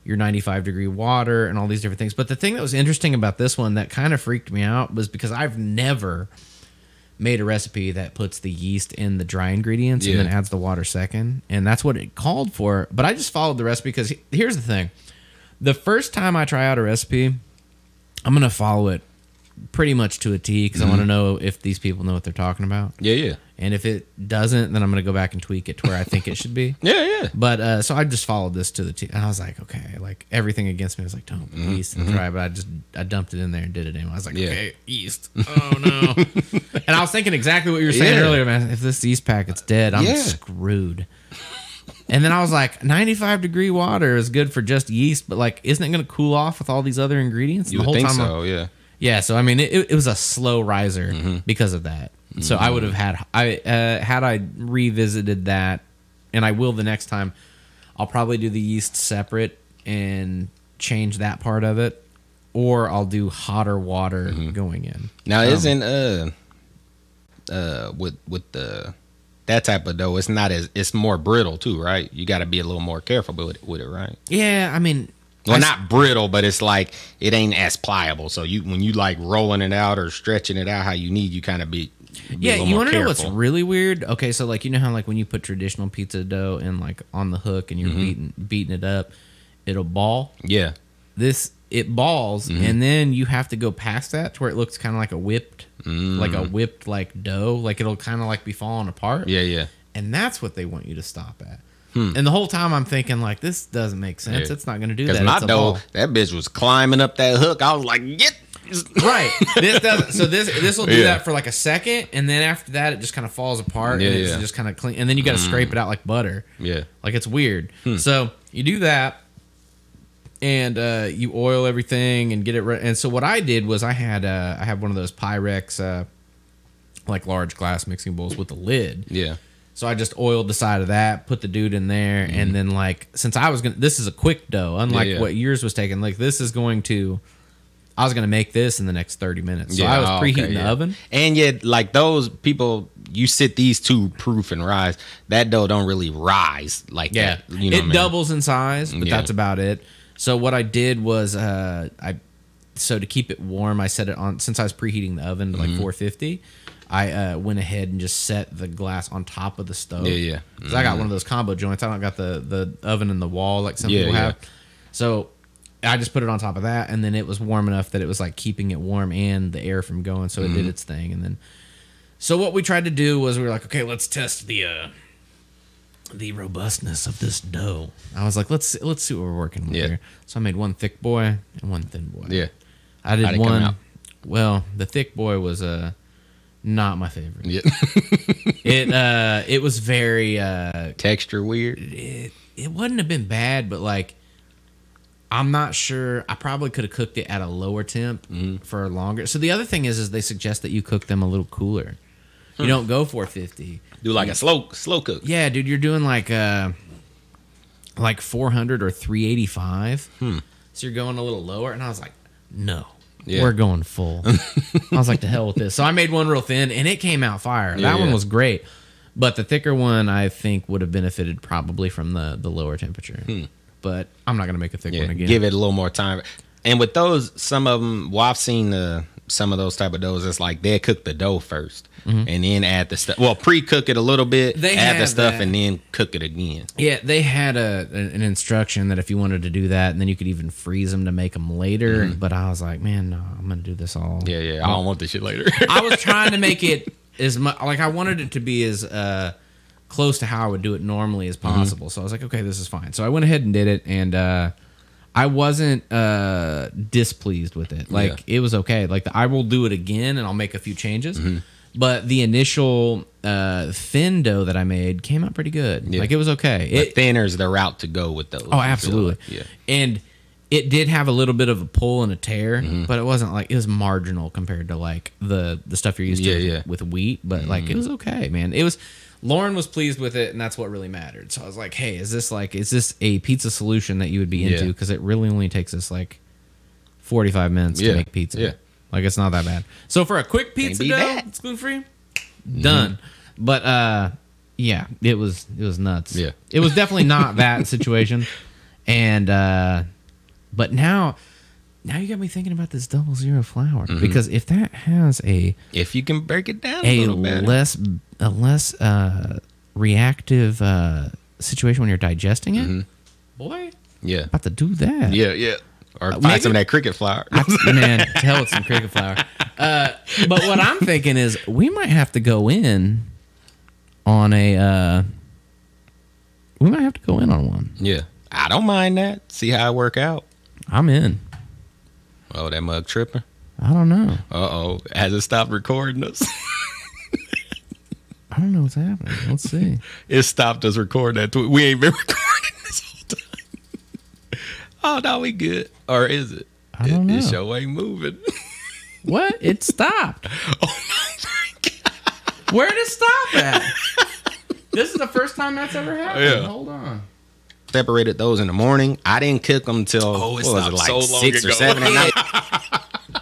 your 95-degree water and all these different things. But the thing that was interesting about this one that kind of freaked me out was because I've never made a recipe that puts the yeast in the dry ingredients and then adds the water second. And that's what it called for. But I just followed the recipe because here's the thing. The first time I try out a recipe, I'm going to follow it pretty much to a T because I want to know if these people know what they're talking about. Yeah. And if it doesn't, then I'm going to go back and tweak it to where I think it should be. Yeah. But so I just followed this to the T. And I was like, okay, like everything against me was like, don't put yeast in the dry. But I dumped it in there and did it anyway. I was like, okay, yeast. Oh, no. And I was thinking exactly what you were saying earlier, man. If this yeast packet's dead, I'm screwed. And then I was like, 95-degree water is good for just yeast. But like, isn't it going to cool off with all these other ingredients? You would think so, yeah. Yeah, so I mean, it was a slow riser because of that. So I would have had I revisited that, and I will the next time. I'll probably do the yeast separate and change that part of it, or I'll do hotter water going in. Now, isn't with the that type of dough, it's more brittle too, right? You got to be a little more careful with it, right? Yeah, I mean. Well, not brittle, but it's like it ain't as pliable. So when you like rolling it out or stretching it out how you need, you kind of be Yeah, you want to know what's really weird? Okay, so like you know how like when you put traditional pizza dough in like on the hook and you're beating it up, it'll ball. Yeah, it balls, and then you have to go past that to where it looks kind of like a whipped, like dough, like it'll kind of like be falling apart. Yeah, yeah. And that's what they want you to stop at. And the whole time I'm thinking like, this doesn't make sense. Yeah. It's not going to do that. Because my dough, that bitch was climbing up that hook. I was like, get. Right. This doesn't. So this will do that for like a second, and then after that, it just kind of falls apart. Yeah, and it's just kind of clean, and then you got to scrape it out like butter. Yeah, like it's weird. So you do that, and you oil everything and get it right. And so what I did was I had one of those Pyrex like large glass mixing bowls with a lid. Yeah. So I just oiled the side of that, put the dude in there, and then like since I was gonna, this is a quick dough, unlike what yours was taking. Like this is going to. I was going to make this in the next 30 minutes. So I was preheating the oven. And yet, like those people, you sit these to proof and rise. That dough don't really rise like that. You know it doubles in size, but that's about it. So what I did was, so to keep it warm, I set it on, since I was preheating the oven to like 450, I went ahead and just set the glass on top of the stove. Yeah, yeah. Because I got one of those combo joints. I don't got the oven in the wall like some people have. So I just put it on top of that, and then it was warm enough that it was like keeping it warm and the air from going, so it did its thing. And then, so what we tried to do was we were like, okay, let's test the robustness of this dough. I was like, let's see what we're working with here. So I made one thick boy and one thin boy. Yeah, I did one. Well, the thick boy was not my favorite. Yeah, it was very texture weird. It wouldn't have been bad, but like. I'm not sure. I probably could have cooked it at a lower temp for longer. So the other thing is they suggest that you cook them a little cooler. You don't go 450. Do like a slow cook. Yeah, dude, you're doing like 400 or 385. So you're going a little lower, and I was like, no, we're going full. I was like, to hell with this. So I made one real thin, and it came out fire. Yeah, that one was great, but the thicker one I think would have benefited probably from the lower temperature. But I'm not going to make a thick one again. Give it a little more time. And with those, some of them, well, I've seen some of those type of doughs, it's like they cook the dough first and then add the stuff. Well, pre-cook it a little bit, add the stuff, and then cook it again. Yeah, they had an instruction that if you wanted to do that, and then you could even freeze them to make them later. But I was like, man, no, I'm going to do this all. Yeah, yeah, I don't want this shit later. I was trying to make it as much, like I wanted it to be as... close to how I would do it normally as possible. So I was like, okay, this is fine. So I went ahead and did it, and I wasn't displeased with it. Like it was okay. Like I will do it again, and I'll make a few changes. But the initial thin dough that I made came out pretty good. Yeah. Like it was okay. But thinner is the route to go with those. Oh, absolutely. Yeah. And it did have a little bit of a pull and a tear, but it wasn't like it was marginal compared to like the stuff you're used to with wheat. But like it was okay, man. It was. Lauren was pleased with it, and that's what really mattered. So I was like, hey, is this a pizza solution that you would be into? Because it really only takes us like 45 minutes to make pizza. Yeah. Like, it's not that bad. So for a quick pizza dough, spoon-free, done. But, yeah, it was nuts. Yeah. It was definitely not that situation. And, but now you got me thinking about this 00 flour, because if that has if you can break it down a little bit, less reactive situation when you're digesting it, boy, yeah, about to do that, yeah, or find some of that cricket flour. Man, hell with some cricket flour. But what I'm thinking is we might have to go in on one. Yeah, I don't mind that. See how it work out. I'm in. Oh, that mug tripping? I don't know. Uh-oh. Has it stopped recording us? I don't know what's happening. Let's see. It stopped us recording that tweet. We ain't been recording this whole time. Oh, no, we good. Or is it? I don't know. This show ain't moving. What? It stopped. Oh, my God. Where did it stop at? This is the first time that's ever happened. Yeah. Hold on. Separated those in the morning. I didn't cook them till so 6 or 7 at night.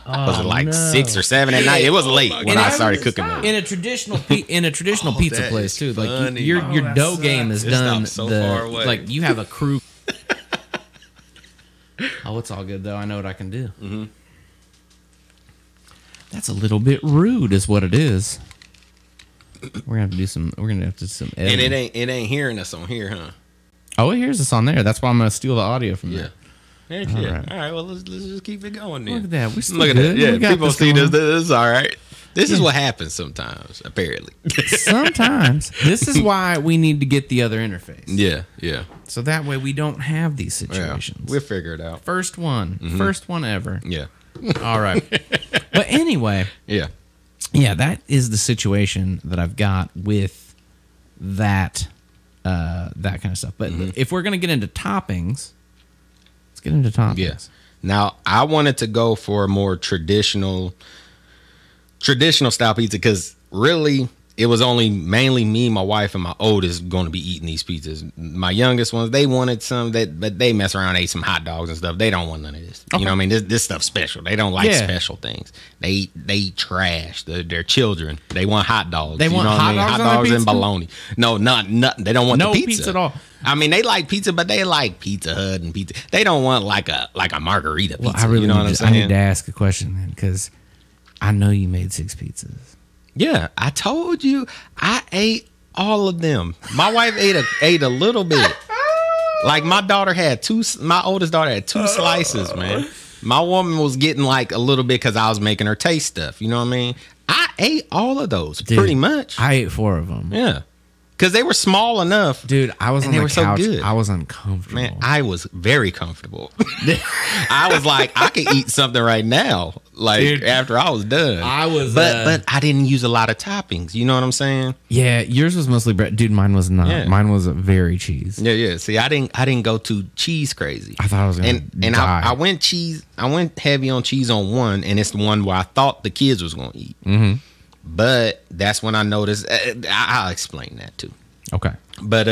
Was it like 6 or 7 at night? It was late when I started cooking them. In a traditional pizza place too. Funny. Like your dough game is done. So far away. Like you have a crew. Oh, it's all good though. I know what I can do. That's a little bit rude, is what it is. We're gonna have to do some editing. And it ain't hearing us on here, huh? Oh, it hears us on there. That's why I'm gonna steal the audio from there. Yeah. All right. Well, let's just keep it going then. Look at that. We're still good. Yeah. People see this. This is all right. This is what happens sometimes. Apparently. Sometimes. This is why we need to get the other interface. Yeah. So that way we don't have these situations. Yeah, we'll figure it out. First one ever. Yeah. All right. But anyway. Yeah. Yeah, that is the situation that I've got with that kind of stuff. But if we're going to get into toppings, let's get into toppings. Yeah. Now, I wanted to go for a more traditional style pizza because really it was only mainly me, my wife, and my oldest going to be eating these pizzas. My youngest ones, they wanted some, but they mess around, ate some hot dogs and stuff. They don't want none of this. Okay. You know what I mean? This stuff's special. They don't like special things. They eat trash. They're children. They want hot dogs. They want hot dogs and bologna. No, not nothing. They don't want the pizza at all. I mean, they like pizza, but they like Pizza Hut and pizza. They don't want like a margarita pizza. Well, I really I need to ask a question then, because I know you made 6 pizzas. Yeah, I told you I ate all of them. My wife ate a little bit. Like my daughter had my oldest daughter had 2 slices, man. My woman was getting like a little bit because I was making her taste stuff. You know what I mean? I ate all of those, dude, pretty much. I ate 4 of them. Yeah. Because they were small enough. Dude, I was on the couch. So good. I was uncomfortable. Man, I was very comfortable. I was like, I could eat something right now. Like, dude, after I was done. But I didn't use a lot of toppings. You know what I'm saying? Yeah, yours was mostly bread. Dude, mine was not. Yeah. Mine was very cheese. Yeah. See, I didn't go too cheese crazy. I thought I was going to die. And I went heavy on cheese on one, and it's the one where I thought the kids was going to eat. Mm-hmm. But that's when I noticed. I'll explain that too. Okay. But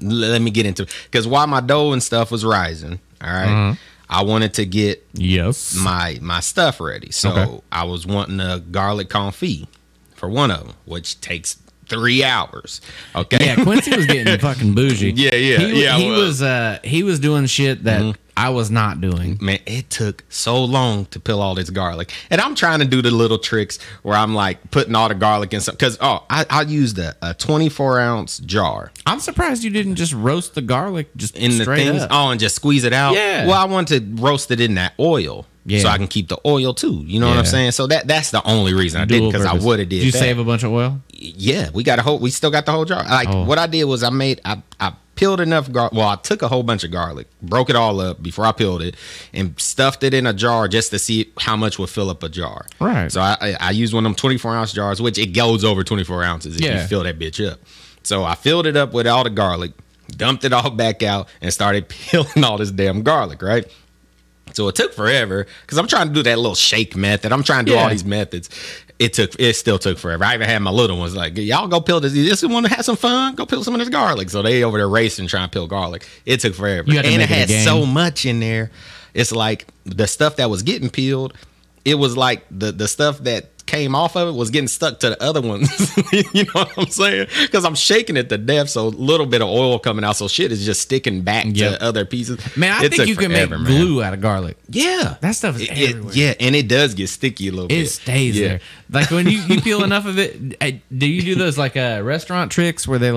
let me get into it. Because while my dough and stuff was rising, all right, I wanted to get my stuff ready. So I was wanting a garlic confit for one of them, which takes 3 hours. Okay. Yeah, Quincy was getting fucking bougie. Yeah. He was doing shit that I was not doing. Man, it took so long to peel all this garlic. And I'm trying to do the little tricks where I'm like putting all the garlic in something. Because, I used a 24-ounce jar. I'm surprised you didn't just roast the garlic just in straight the things. Up. Oh, and just squeeze it out? Yeah. Well, I wanted to roast it in that oil. Yeah. So I can keep the oil too. You know what I'm saying? So that's the only reason I did, because I would have did. Did you save a bunch of oil? Yeah, we still got the whole jar. Like what I did was I peeled enough garlic. Well, I took a whole bunch of garlic, broke it all up before I peeled it, and stuffed it in a jar just to see how much would fill up a jar. Right. So I used one of them 24-ounce jars, which it goes over 24 ounces if you fill that bitch up. So I filled it up with all the garlic, dumped it all back out, and started peeling all this damn garlic. Right. So it took forever because I'm trying to do that little shake method. I'm trying to do all these methods. It still took forever. I even had my little ones like, y'all go peel this. You just want to have some fun? Go peel some of this garlic. So they over there racing trying to peel garlic. It took forever. And it had so much in there. It's like the stuff that was getting peeled, it was like the stuff that came off of it was getting stuck to the other ones. You know what I'm saying? Because I'm shaking it to death, so a little bit of oil coming out, so shit is just sticking back to other pieces. Man, I think you can make glue out of garlic. Yeah. That stuff is everywhere. Yeah, and it does get sticky a little bit. It stays there. Like when you peel enough of it, do you do those like restaurant tricks where they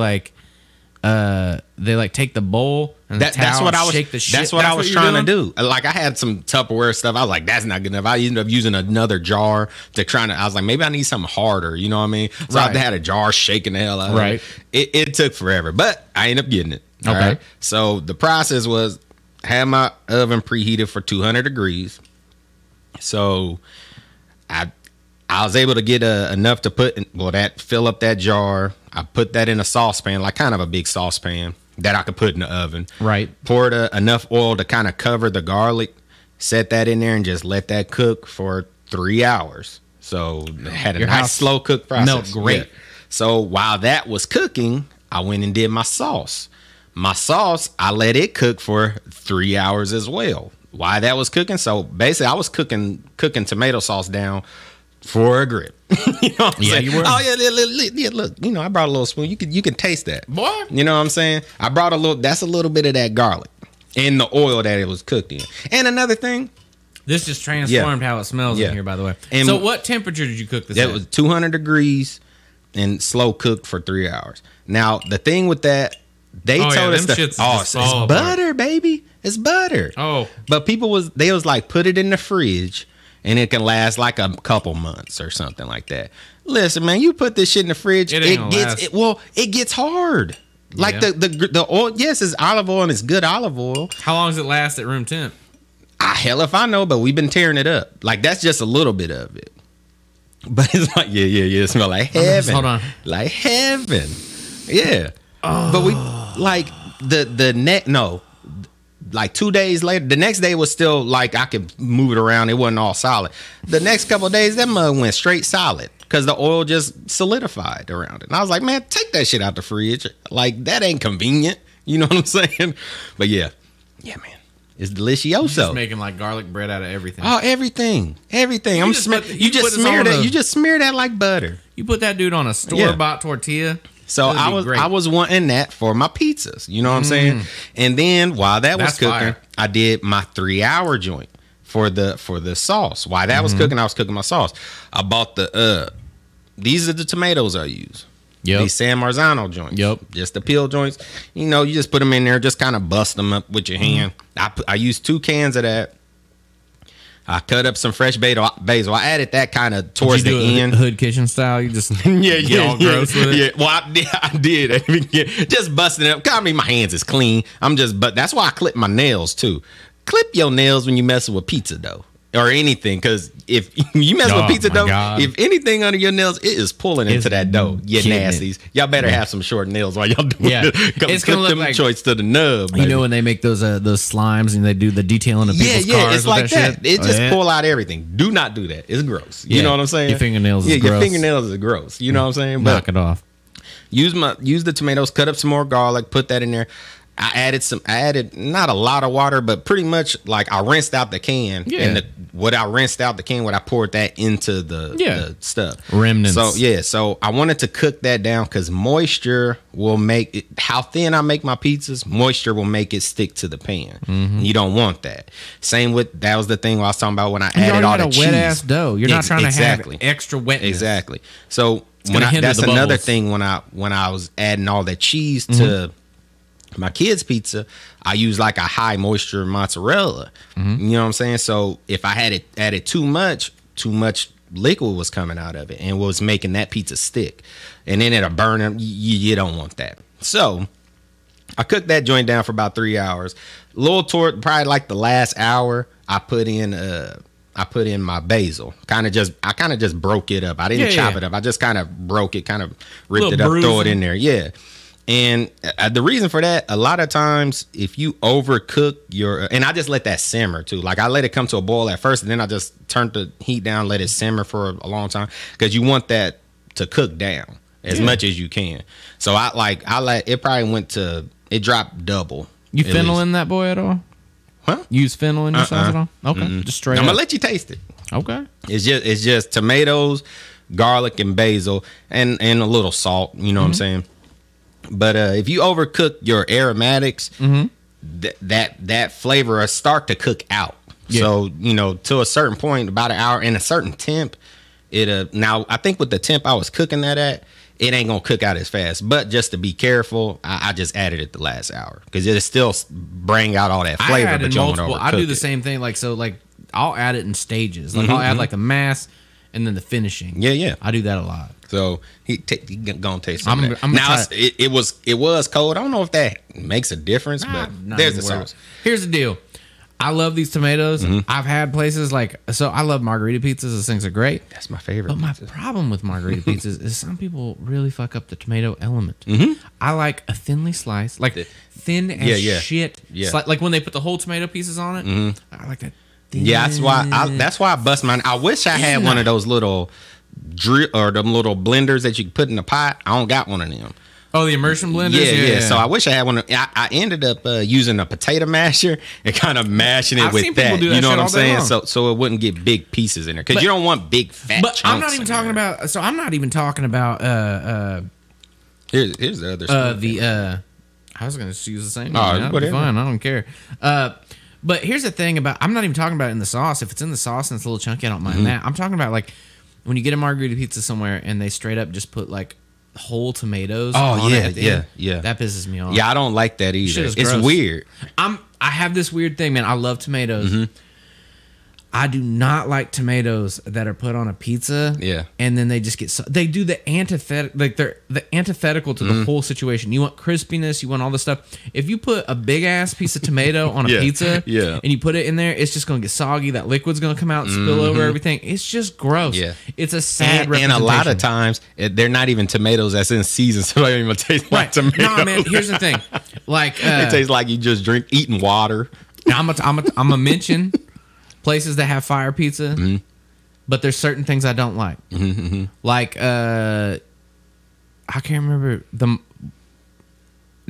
take the bowl and shake the shit? That's what I was trying to do. Like I had some Tupperware stuff. I was like, that's not good enough. I ended up using another jar I was like, maybe I need something harder. You know what I mean? So I had a jar shaking the hell out of it. It took forever, but I ended up getting it. Okay. Right? So the process was, had my oven preheated for 200 degrees. So I was able to get enough to put fill up that jar. I put that in a saucepan, like kind of a big saucepan that I could put in the oven. Right. Poured enough oil to kind of cover the garlic, set that in there, and just let that cook for 3 hours. So it had a nice slow cook process. Melt great. Yeah. So while that was cooking, I went and did my sauce. My sauce, I let it cook for 3 hours as well. While that was cooking, so basically I was cooking tomato sauce down for a grip. You know what I'm saying? You were. Oh, yeah, look, you know, I brought a little spoon. You can taste that. Boy. You know what I'm saying? I brought that's a little bit of that garlic in the oil that it was cooked in. And another thing. This just transformed how it smells in here, by the way. And so what temperature did you cook this at? It was 200 degrees. and slow cooked for 3 hours. Now, the thing with that, they told us it's butter, baby. It's butter. Oh. But people was like, put it in the fridge and it can last like a couple months or something like that. Listen, man, you put this shit in the fridge, it gets hard. Like the oil, yes, it's olive oil and it's good olive oil. How long does it last at room temp? Hell if I know, but we've been tearing it up. Like, that's just a little bit of it. But it's like, yeah, it smells like heaven. Hold on. Like heaven. Yeah. Oh. But we, like, like 2 days later, the next day was still, like, I could move it around. It wasn't all solid. The next couple of days, that mug went straight solid because the oil just solidified around it. And I was like, man, take that shit out the fridge. Like, that ain't convenient. You know what I'm saying? But, yeah. Yeah, man. It's delicioso. You're just making like garlic bread out of everything. Oh, everything. Everything. You just smear that like butter. You put that dude on a store-bought tortilla. So I was wanting that for my pizzas. You know what I'm saying? And then while that's was cooking, fire. I did my 3 hour joint for the sauce. While that was cooking, I was cooking my sauce. I bought these are the tomatoes I use. Yep. These San Marzano joints. Yep. Just the peel joints. You know, you just put them in there, just kind of bust them up with your hand. I used 2 cans of that. I cut up some fresh basil. I added that kind of towards the end. Hood kitchen style? You just all gross with it? Yeah. Well, I did. Just busting it up. I mean, my hands is clean. But that's why I clip my nails, too. Clip your nails when you messing with pizza dough. Or anything, because if you mess with pizza dough, if anything under your nails, it is pulling into that dough. You nasties. Y'all better have some short nails while y'all doing it. It's going to look like choice to the nub. You know when they make those slimes and they do the detailing of people's cars? Yeah, it's like that. It just pull out everything. Do not do that. It's gross. You know what I'm saying? Your fingernails is gross. You know what I'm saying? Knock it off. Use the tomatoes, cut up some more garlic, put that in there. I added not a lot of water, but pretty much like I rinsed out the can, and what I poured that into the stuff. Remnants. So I wanted to cook that down because moisture will make it. How thin I make my pizzas, moisture will make it stick to the pan. Mm-hmm. You don't want that. Same with that was the thing I was talking about when I added all the cheese. You already got a wet ass dough. You're not trying to have extra wetness. Exactly. So that's another thing when I was adding all that cheese to my kids' pizza, I use like a high moisture mozzarella. Mm-hmm. You know what I'm saying? So if I had it added too much liquid was coming out of it and was making that pizza stick. And then it'll burn them. You don't want that. So I cooked that joint down for about 3 hours. Probably like the last hour, I put in my basil. I kind of just broke it up. I didn't chop it up. I just kind of broke it, kind of ripped it up, throw it in there. Yeah. And the reason for that, a lot of times, if you overcook and I just let that simmer too. Like I let it come to a boil at first, and then I just turned the heat down, let it simmer for a long time, because you want that to cook down as much as you can. So it dropped double. You fennel in that boy at all? Huh? You use fennel in your sauce at all? Okay, just straight. I'm gonna let you taste it. Okay. It's just tomatoes, garlic, and basil, and a little salt. You know what I'm saying? But if you overcook your aromatics, that flavor will start to cook out. Yeah. So, you know, to a certain point, about an hour and a certain temp, now I think with the temp I was cooking that at, it ain't going to cook out as fast. But just to be careful, I just added it the last hour because it still bring out all that flavor. I do the same thing. Like, so like I'll add it in stages. Like I'll add like a mass and then the finishing. Yeah, yeah. I do that a lot. So he gonna taste some of that. Now it was cold. I don't know if that makes a difference, but there's the sauce. Here's the deal. I love these tomatoes. Mm-hmm. I've had places I love margarita pizzas. Those things are great. That's my favorite. But my problem with margarita pizzas is some people really fuck up the tomato element. Mm-hmm. I like a thinly sliced, like thin as shit. Yeah. Like when they put the whole tomato pieces on it. Mm-hmm. I like that. Yeah, that's why I bust mine. I wish I had one of those little drip or them little blenders that you can put in the pot. I don't got one of them. Oh, the immersion blenders? Yeah. So I wish I had one. I ended up using a potato masher and kind of mashing it with that. You know what I'm saying? So it wouldn't get big pieces in there because you don't want big fat chunks. But I'm not even talking about. So I'm not even talking about. Here's the other stuff. I was going to use the same. Oh, whatever. Fine. I don't care. But here's the thing about. I'm not even talking about it in the sauce. If it's in the sauce and it's a little chunky, I don't mind that. I'm talking about like. when you get a margarita pizza somewhere and they straight up just put like whole tomatoes on it at the end, that pisses me off. Yeah, I don't like that either. It's weird. I have this weird thing, man. I love tomatoes. Mm-hmm. I do not like tomatoes that are put on a pizza. Yeah. And then they just get... they do the antithetical... Like, they're the antithetical to the whole situation. You want crispiness. You want all this stuff. If you put a big-ass piece of tomato on a pizza... Yeah. And you put it in there, it's just going to get soggy. That liquid's going to come out and spill over everything. It's just gross. Yeah. It's a sad representation. And a lot of times, they're not even tomatoes that's in season, so they don't even taste like tomatoes. No, man. Here's the thing. Like... it tastes like you just eating water. I'm a mention... places that have fire pizza, but there's certain things I don't like. Mm-hmm. Like, I can't remember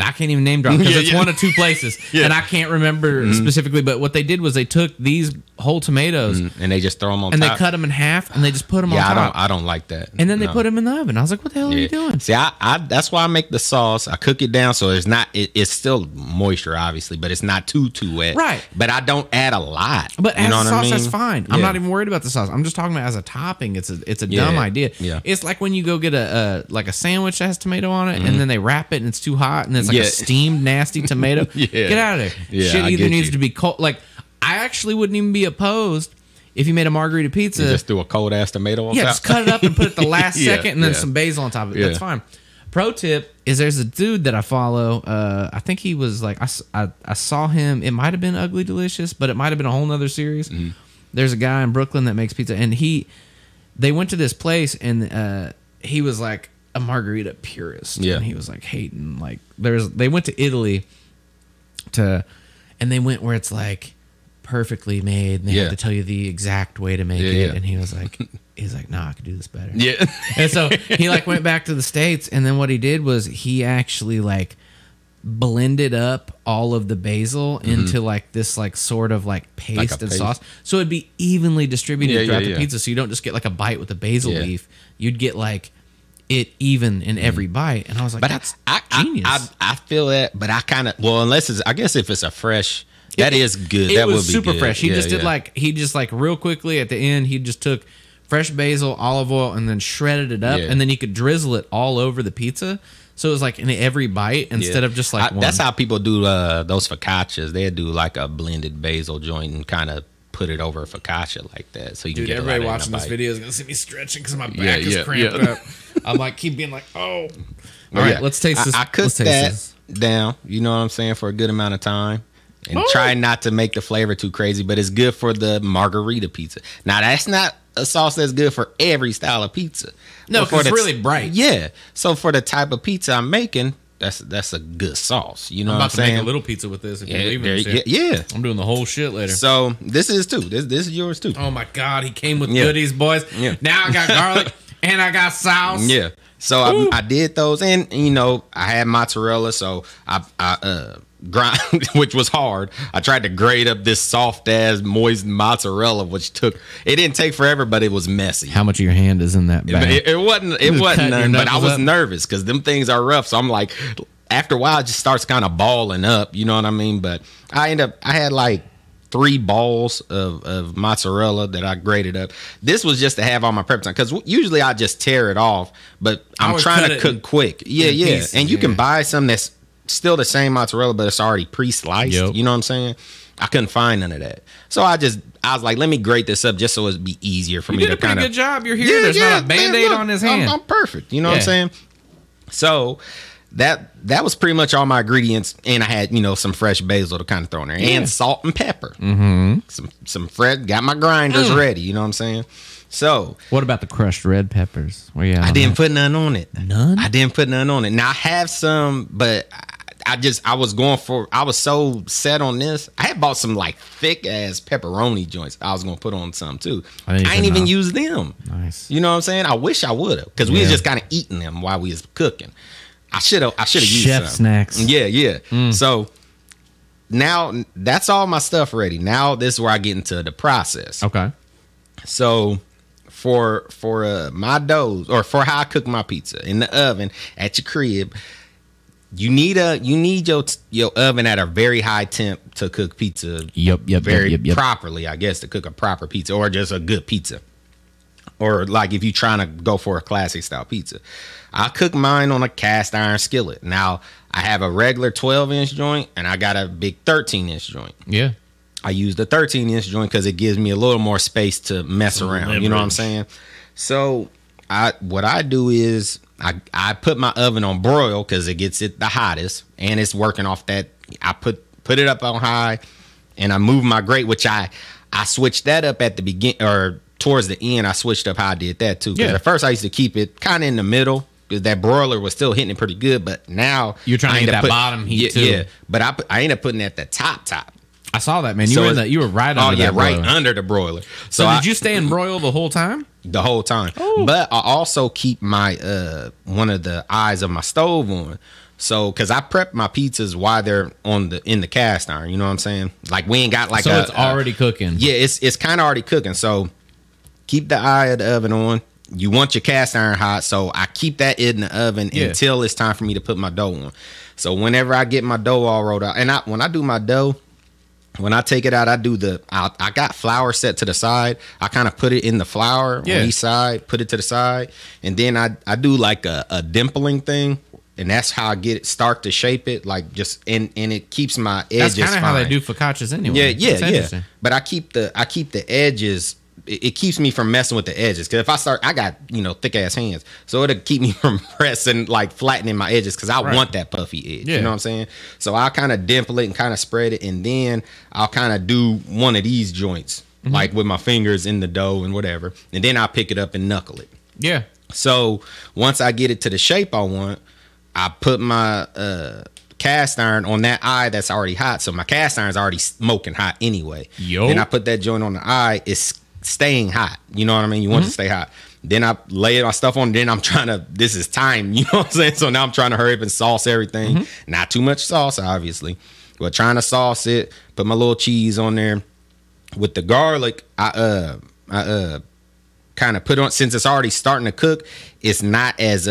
I can't even name drop because it's one of two places, and I can't remember specifically. But what they did was they took these whole tomatoes and they just throw them on top. And they cut them in half and they just put them on top. I don't like that. And then they put them in the oven. I was like, "What the hell are you doing?" See, I that's why I make the sauce. I cook it down so it's not. It's still moisture, obviously, but it's not too wet. Right. But I don't add a lot. But as a sauce, that's fine. Yeah. I'm not even worried about the sauce. I'm just talking about as a topping. It's a dumb idea. Yeah. It's like when you go get a sandwich that has tomato on it, and then they wrap it, and it's too hot, and it's like a steamed nasty tomato. Get out of there. Shit either needs to be cold. Like, I actually wouldn't even be opposed if you made a margarita pizza. You just threw a cold ass tomato on top. Yeah, just cut it up and put it the last second, and then some basil on top of it. That's fine. Pro tip is there's a dude that I follow. I think he was like, I saw him. It might have been Ugly Delicious, but it might have been a whole nother series. Mm-hmm. There's a guy in Brooklyn that makes pizza, and they went to this place, and he was like a margarita purist. Yeah. And he was like hating, like they went to Italy and they went where it's like perfectly made, and they had to tell you the exact way to make it. Yeah. And he was like, nah, I could do this better. Yeah. And so he like went back to the States, and then what he did was he actually like blended up all of the basil into like this like sort of like paste sauce, so it'd be evenly distributed throughout the pizza, so you don't just get like a bite with a basil leaf. You'd get like it even in every bite. And I was like, that's genius. I feel that, but I kind of, unless I guess if it's a fresh, is good. That was super fresh. He just did like, he just like real quickly at the end, he just took fresh basil, olive oil, and then shredded it up. Yeah. And then he could drizzle it all over the pizza. So it was like in every bite instead of just like one. That's how people do those focaccias. They do like a blended basil joint and kind of put it over a focaccia like that, so you can get it. Dude, everybody watching this video is gonna see me stretching because my back is cramped up. I'm like, keep being like, all right, let's taste this. I cooked that down, you know what I'm saying, for a good amount of time, and try not to make the flavor too crazy, but it's good for the margarita pizza. Now, that's not a sauce that's good for every style of pizza. No, because it's really bright. Yeah, so for the type of pizza I'm making, that's a good sauce. You know what I'm saying? I'm about to make a little pizza with this. If you leave it, I'm doing the whole shit later. So this is too. This is yours too. Oh my God, he came with goodies, boys. Yeah. Now I got garlic and I got sauce. Yeah. So I did those, and you know I had mozzarella, so I grind, which was hard. I tried to grate up this soft ass moist mozzarella, which didn't take forever, but it was messy. How much of your hand is in that bag? It wasn't. It wasn't none. But I was nervous because them things are rough. So I'm like, after a while, it just starts kind of balling up. You know what I mean? But I had like 3 balls of mozzarella that I grated up. This was just to have all my prep time, because usually I just tear it off. But I'm trying to cook quick. Pieces, and you can buy some that's still the same mozzarella, but it's already pre-sliced. Yep. You know what I'm saying? I couldn't find none of that, so I was like, let me grate this up just so it'd be easier for me to kind of. You did a pretty good job. You're here. There's not a band-aid on his hand. I'm perfect. You know what I'm saying? So that was pretty much all my ingredients, and I had some fresh basil to kind of throw in there, and salt and pepper. Mm-hmm. Some fresh. Got my grinders ready. You know what I'm saying? So what about the crushed red peppers? I didn't put none on it. None. I didn't put none on it. Now I have some, but. I was so set on this. I had bought some like thick ass pepperoni joints. I was gonna put on some too. I ain't even use them. Nice. You know what I'm saying? I wish I would have, because we was just kind of eating them while we was cooking. I should have used some chef snacks. Yeah. Mm. So now that's all my stuff ready. Now this is where I get into the process. Okay. So for my dough, or for how I cook my pizza in the oven at your crib. You need your oven at a very high temp to cook pizza properly, I guess, to cook a proper pizza or just a good pizza. Or like if you're trying to go for a classic style pizza. I cook mine on a cast iron skillet. Now, I have a regular 12-inch joint, and I got a big 13-inch joint. Yeah. I use the 13-inch joint because it gives me a little more space to mess around. Leverage. You know what I'm saying? So what I do is I put my oven on broil because it gets it the hottest, and it's working off that. I put it up on high, and I move my grate, which I switched that up at the beginning, or towards the end. I switched up how I did that too. Because at first I used to keep it kind of in the middle because that broiler was still hitting it pretty good, but now you're trying to get that bottom heat too. Yeah, but I ended up putting it at the top. I saw that, man. You were right under the broiler. Right under the broiler. So did you stay in broil the whole time? The whole time. Ooh. But I also keep my one of the eyes of my stove on. So, because I prep my pizzas while they're in the cast iron. You know what I'm saying? Like we ain't got like so it's already cooking. Yeah, it's kind of already cooking. So keep the eye of the oven on. You want your cast iron hot, so I keep that in the oven until it's time for me to put my dough on. So whenever I get my dough all rolled out, and when I do my dough, when I take it out, I got flour set to the side. I kind of put it in the flour on each side, put it to the side, and then I do like a dimpling thing, and that's how I get it, start to shape it, like just and it keeps my edges. That's kind of how they do focaccias anyway. Yeah. But I keep the edges. It keeps me from messing with the edges because if I start, I got thick ass hands, so it'll keep me from pressing like flattening my edges because I want that puffy edge. Yeah. You know what I'm saying? So I'll kind of dimple it and kind of spread it, and then I'll kind of do one of these joints like with my fingers in the dough and whatever, and then I'll pick it up and knuckle it. Yeah. So once I get it to the shape I want, I put my cast iron on that eye that's already hot, so my cast iron's already smoking hot anyway. Then I put that joint on the eye. It's staying hot, you know what I mean? You want to stay hot. Then I lay my stuff on. Then I'm trying to, this is time, you know what I'm saying? So now I'm trying to hurry up and sauce everything. Not too much sauce, obviously, but trying to sauce it. Put my little cheese on there with the garlic. I kind of put on, since it's already starting to cook. It's not as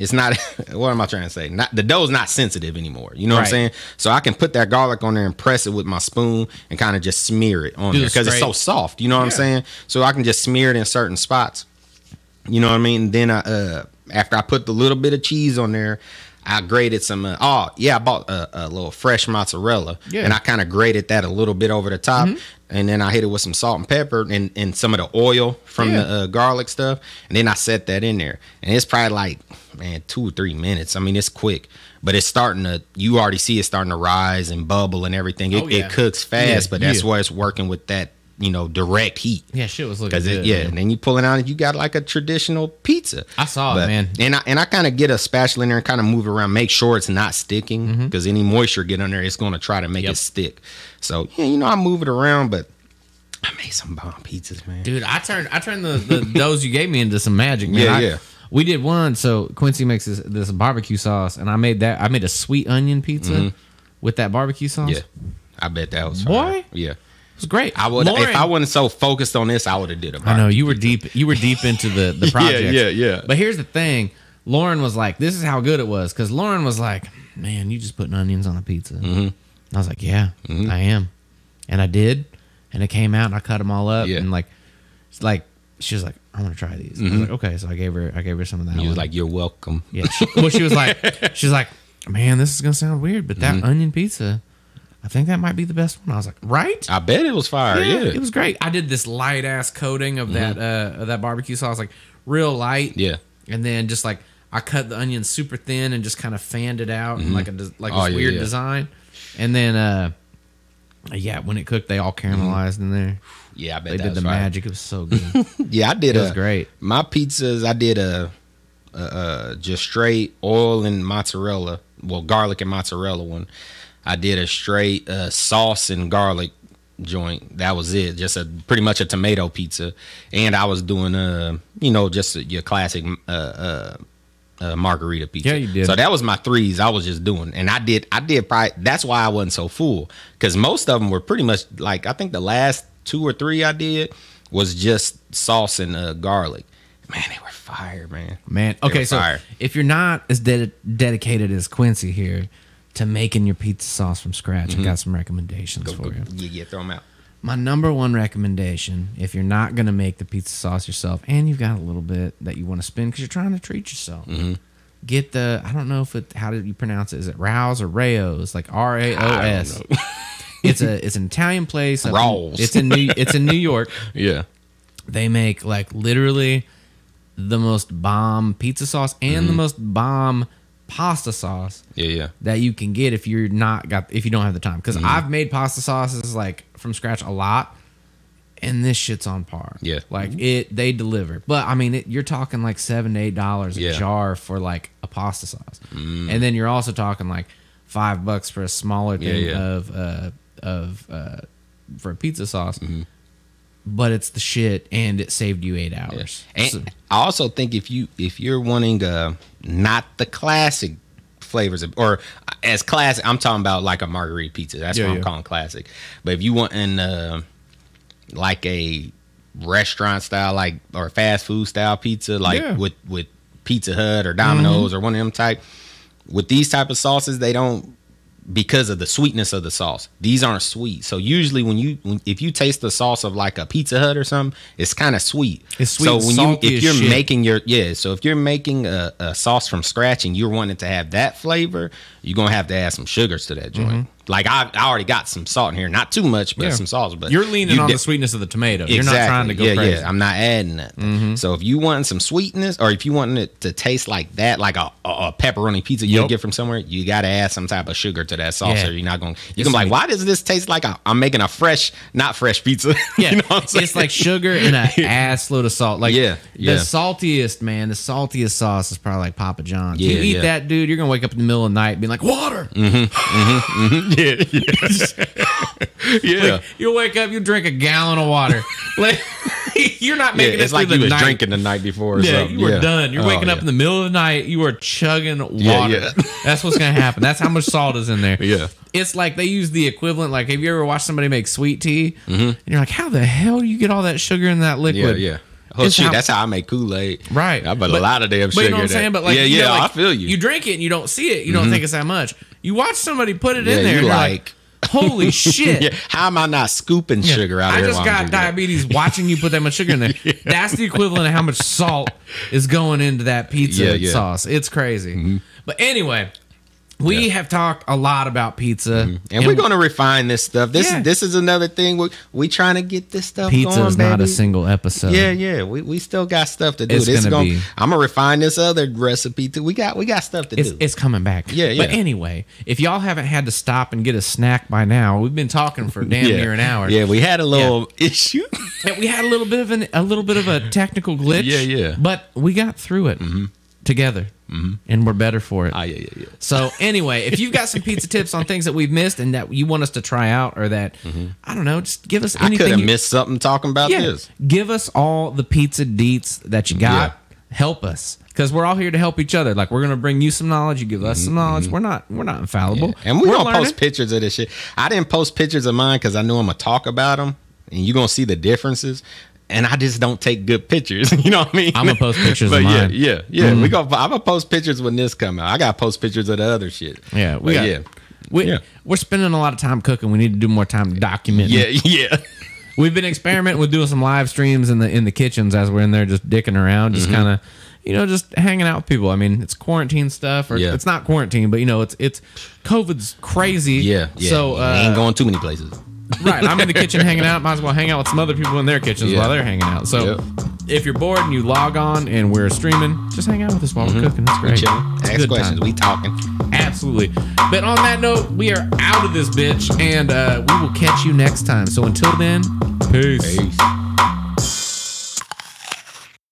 it's not. What am I trying to say? The dough's not sensitive anymore. You know what I'm saying? So I can put that garlic on there and press it with my spoon and kind of just smear it on there because it's so soft. You know what I'm saying? So I can just smear it in certain spots. You know what I mean? Then I, after I put the little bit of cheese on there, I grated some. I bought a little fresh mozzarella and I kind of grated that a little bit over the top. And then I hit it with some salt and pepper and some of the oil from the garlic stuff. And then I set that in there. And it's probably like, 2 or 3 minutes. I mean, it's quick. But it's starting to, you already see it starting to rise and bubble and everything. It cooks fast, but that's why it's working with that, direct heat. Yeah, shit was looking good. And then you pull it out and you got like a traditional pizza. I saw it, man. And I kind of get a spatula in there and kind of move around, make sure it's not sticking. Because any moisture get on there, it's going to try to make it stick. So, I move it around, but I made some bomb pizzas, man. Dude, I turned the doughs you gave me into some magic, man. Yeah. We did one, so Quincy makes this barbecue sauce, and I made that. I made a sweet onion pizza with that barbecue sauce. Yeah, I bet that was fun. Yeah. It was great. If I wasn't so focused on this, I would have did it. I know you were deep. You were deep into the project. Yeah. But here's the thing. Lauren was like, "This is how good it was," because Lauren was like, "Man, you just putting onions on a pizza." And I was like, "Yeah, I am," and I did, and it came out, and I cut them all up, and like she was like, "I want to try these." I was like, "Okay," so I gave her some of that. She was like, "You're welcome." Yeah. She was like, "Man, this is gonna sound weird, but that onion pizza, I think that might be the best one." I was like, "Right?" I bet it was fire. Yeah. It was great. I did this light ass coating of that barbecue sauce, like real light. Yeah. And then just like I cut the onion super thin and just kind of fanned it out and like this weird design. And then when it cooked, they all caramelized in there. Yeah, I bet they did the magic. It was so good. Yeah, I did. It was great. My pizzas, I did a just straight oil and mozzarella. Well, garlic and mozzarella one. I did a straight sauce and garlic joint. That was it. Just pretty much a tomato pizza. And I was doing just your classic margarita pizza. Yeah, you did. So that was my threes. I was just doing, and I did. Probably that's why I wasn't so full, because most of them were pretty much like, I think the last 2 or 3 I did was just sauce and garlic. Man, they were fire, man. Okay, so fire. If you're not as dedicated as Quincy here to making your pizza sauce from scratch, I got some recommendations for you. Yeah, throw them out. My number one recommendation, if you're not going to make the pizza sauce yourself and you've got a little bit that you want to spend because you're trying to treat yourself, mm-hmm. get the, I don't know if it, how do you pronounce it? Is it Rao's or Rao's? Like R-A-O-S. It's an Italian place. Rao's. It's in New York. Yeah. They make like literally the most bomb pizza sauce and mm-hmm. the most bomb pasta sauce that you can get if you don't have the time, because I've made pasta sauces like from scratch a lot, and this shit's on par. They deliver, but I mean you're talking like $7 to $8 a jar for like a pasta sauce, and then you're also talking like $5 for a smaller thing for a pizza sauce. But it's the shit, and it saved you 8 hours. Yeah. And so, I also think if you're wanting not the classic flavors, or as classic, I'm talking about like a margarita pizza. That's what I'm calling classic. But if you want like a restaurant style, like, or fast food style pizza, like with Pizza Hut or Domino's or one of them type, with these type of sauces, they don't. Because of the sweetness of the sauce, these aren't sweet. So usually, if you taste the sauce of like a Pizza Hut or something, it's kind of sweet. It's sweet. So if you're making a sauce from scratch and you're wanting to have that flavor, you're gonna have to add some sugars to that joint. Mm-hmm. Like I already got some salt in here, not too much, but some sauce. But you're leaning on the sweetness of the tomato. Exactly. You're not trying to go crazy. Yeah, I'm not adding that. Mm-hmm. So if you want some sweetness, or if you want it to taste like that, like a pepperoni pizza you get from somewhere, you got to add some type of sugar to that sauce, or you're not going. You can be like, why does this taste like I'm making a not fresh pizza? Yeah, you know what I'm saying? It's like sugar and an ass load of salt. Like the saltiest sauce is probably like Papa John's. Yeah, you eat that, dude, you're gonna wake up in the middle of the night being like, water. Like, you wake up, you drink a gallon of water. Like you're not making it's like you were drinking the night before. You were done. You're waking up in the middle of the night. You are chugging water. That's what's gonna happen. That's how much salt is in there. It's like they use the equivalent. Like, have you ever watched somebody make sweet tea? And you're like, how the hell do you get all that sugar in that liquid? Oh, shoot, that's how I make Kool-Aid. Right. I put a lot of damn sugar. But you know what I'm saying? But like, I feel you. You drink it and you don't see it. You don't think it's that much. You watch somebody put it in there. You're like, holy shit. How am I not scooping sugar out of here? I just got diabetes watching you put that much sugar in there. That's the equivalent of how much salt is going into that pizza sauce. It's crazy. But anyway, we have talked a lot about pizza, and we're going to refine this stuff. This is another thing we trying to get this stuff. Pizza is not a single episode. We still got stuff to do. I'm gonna refine this other recipe too. We got stuff to do. It's coming back. But anyway, if y'all haven't had to stop and get a snack by now, we've been talking for damn near an hour. We had a little issue. We had a little bit of a technical glitch. But we got through it together. And we're better for it. So anyway, if you've got some pizza tips on things that we've missed and that you want us to try out, or that I don't know, just give us anything. I could have missed something talking about this. Give us all the pizza deets that you got. Help us, because we're all here to help each other. Like, we're gonna bring you some knowledge, you give us some knowledge. We're not infallible, and we're gonna post pictures of this shit. I didn't post pictures of mine because I knew I'm gonna talk about them, and you're gonna see the differences. And I just don't take good pictures. You know what I mean? I'm going to post pictures of mine. I'm going to post pictures when this comes out. I got to post pictures of the other shit. We're spending a lot of time cooking. We need to do more time documenting. We've been experimenting with doing some live streams in the kitchens as we're in there just dicking around, just kind of, just hanging out with people. I mean, it's quarantine stuff, or it's not quarantine, but, it's COVID's crazy. So, ain't going too many places. Right, I'm in the kitchen hanging out. Might as well hang out with some other people in their kitchens while they're hanging out. So if you're bored and you log on and we're streaming, just hang out with us while we're cooking. That's great. Ask questions. We talking. Absolutely. But on that note, we are out of this bitch, and we will catch you next time. So until then, peace.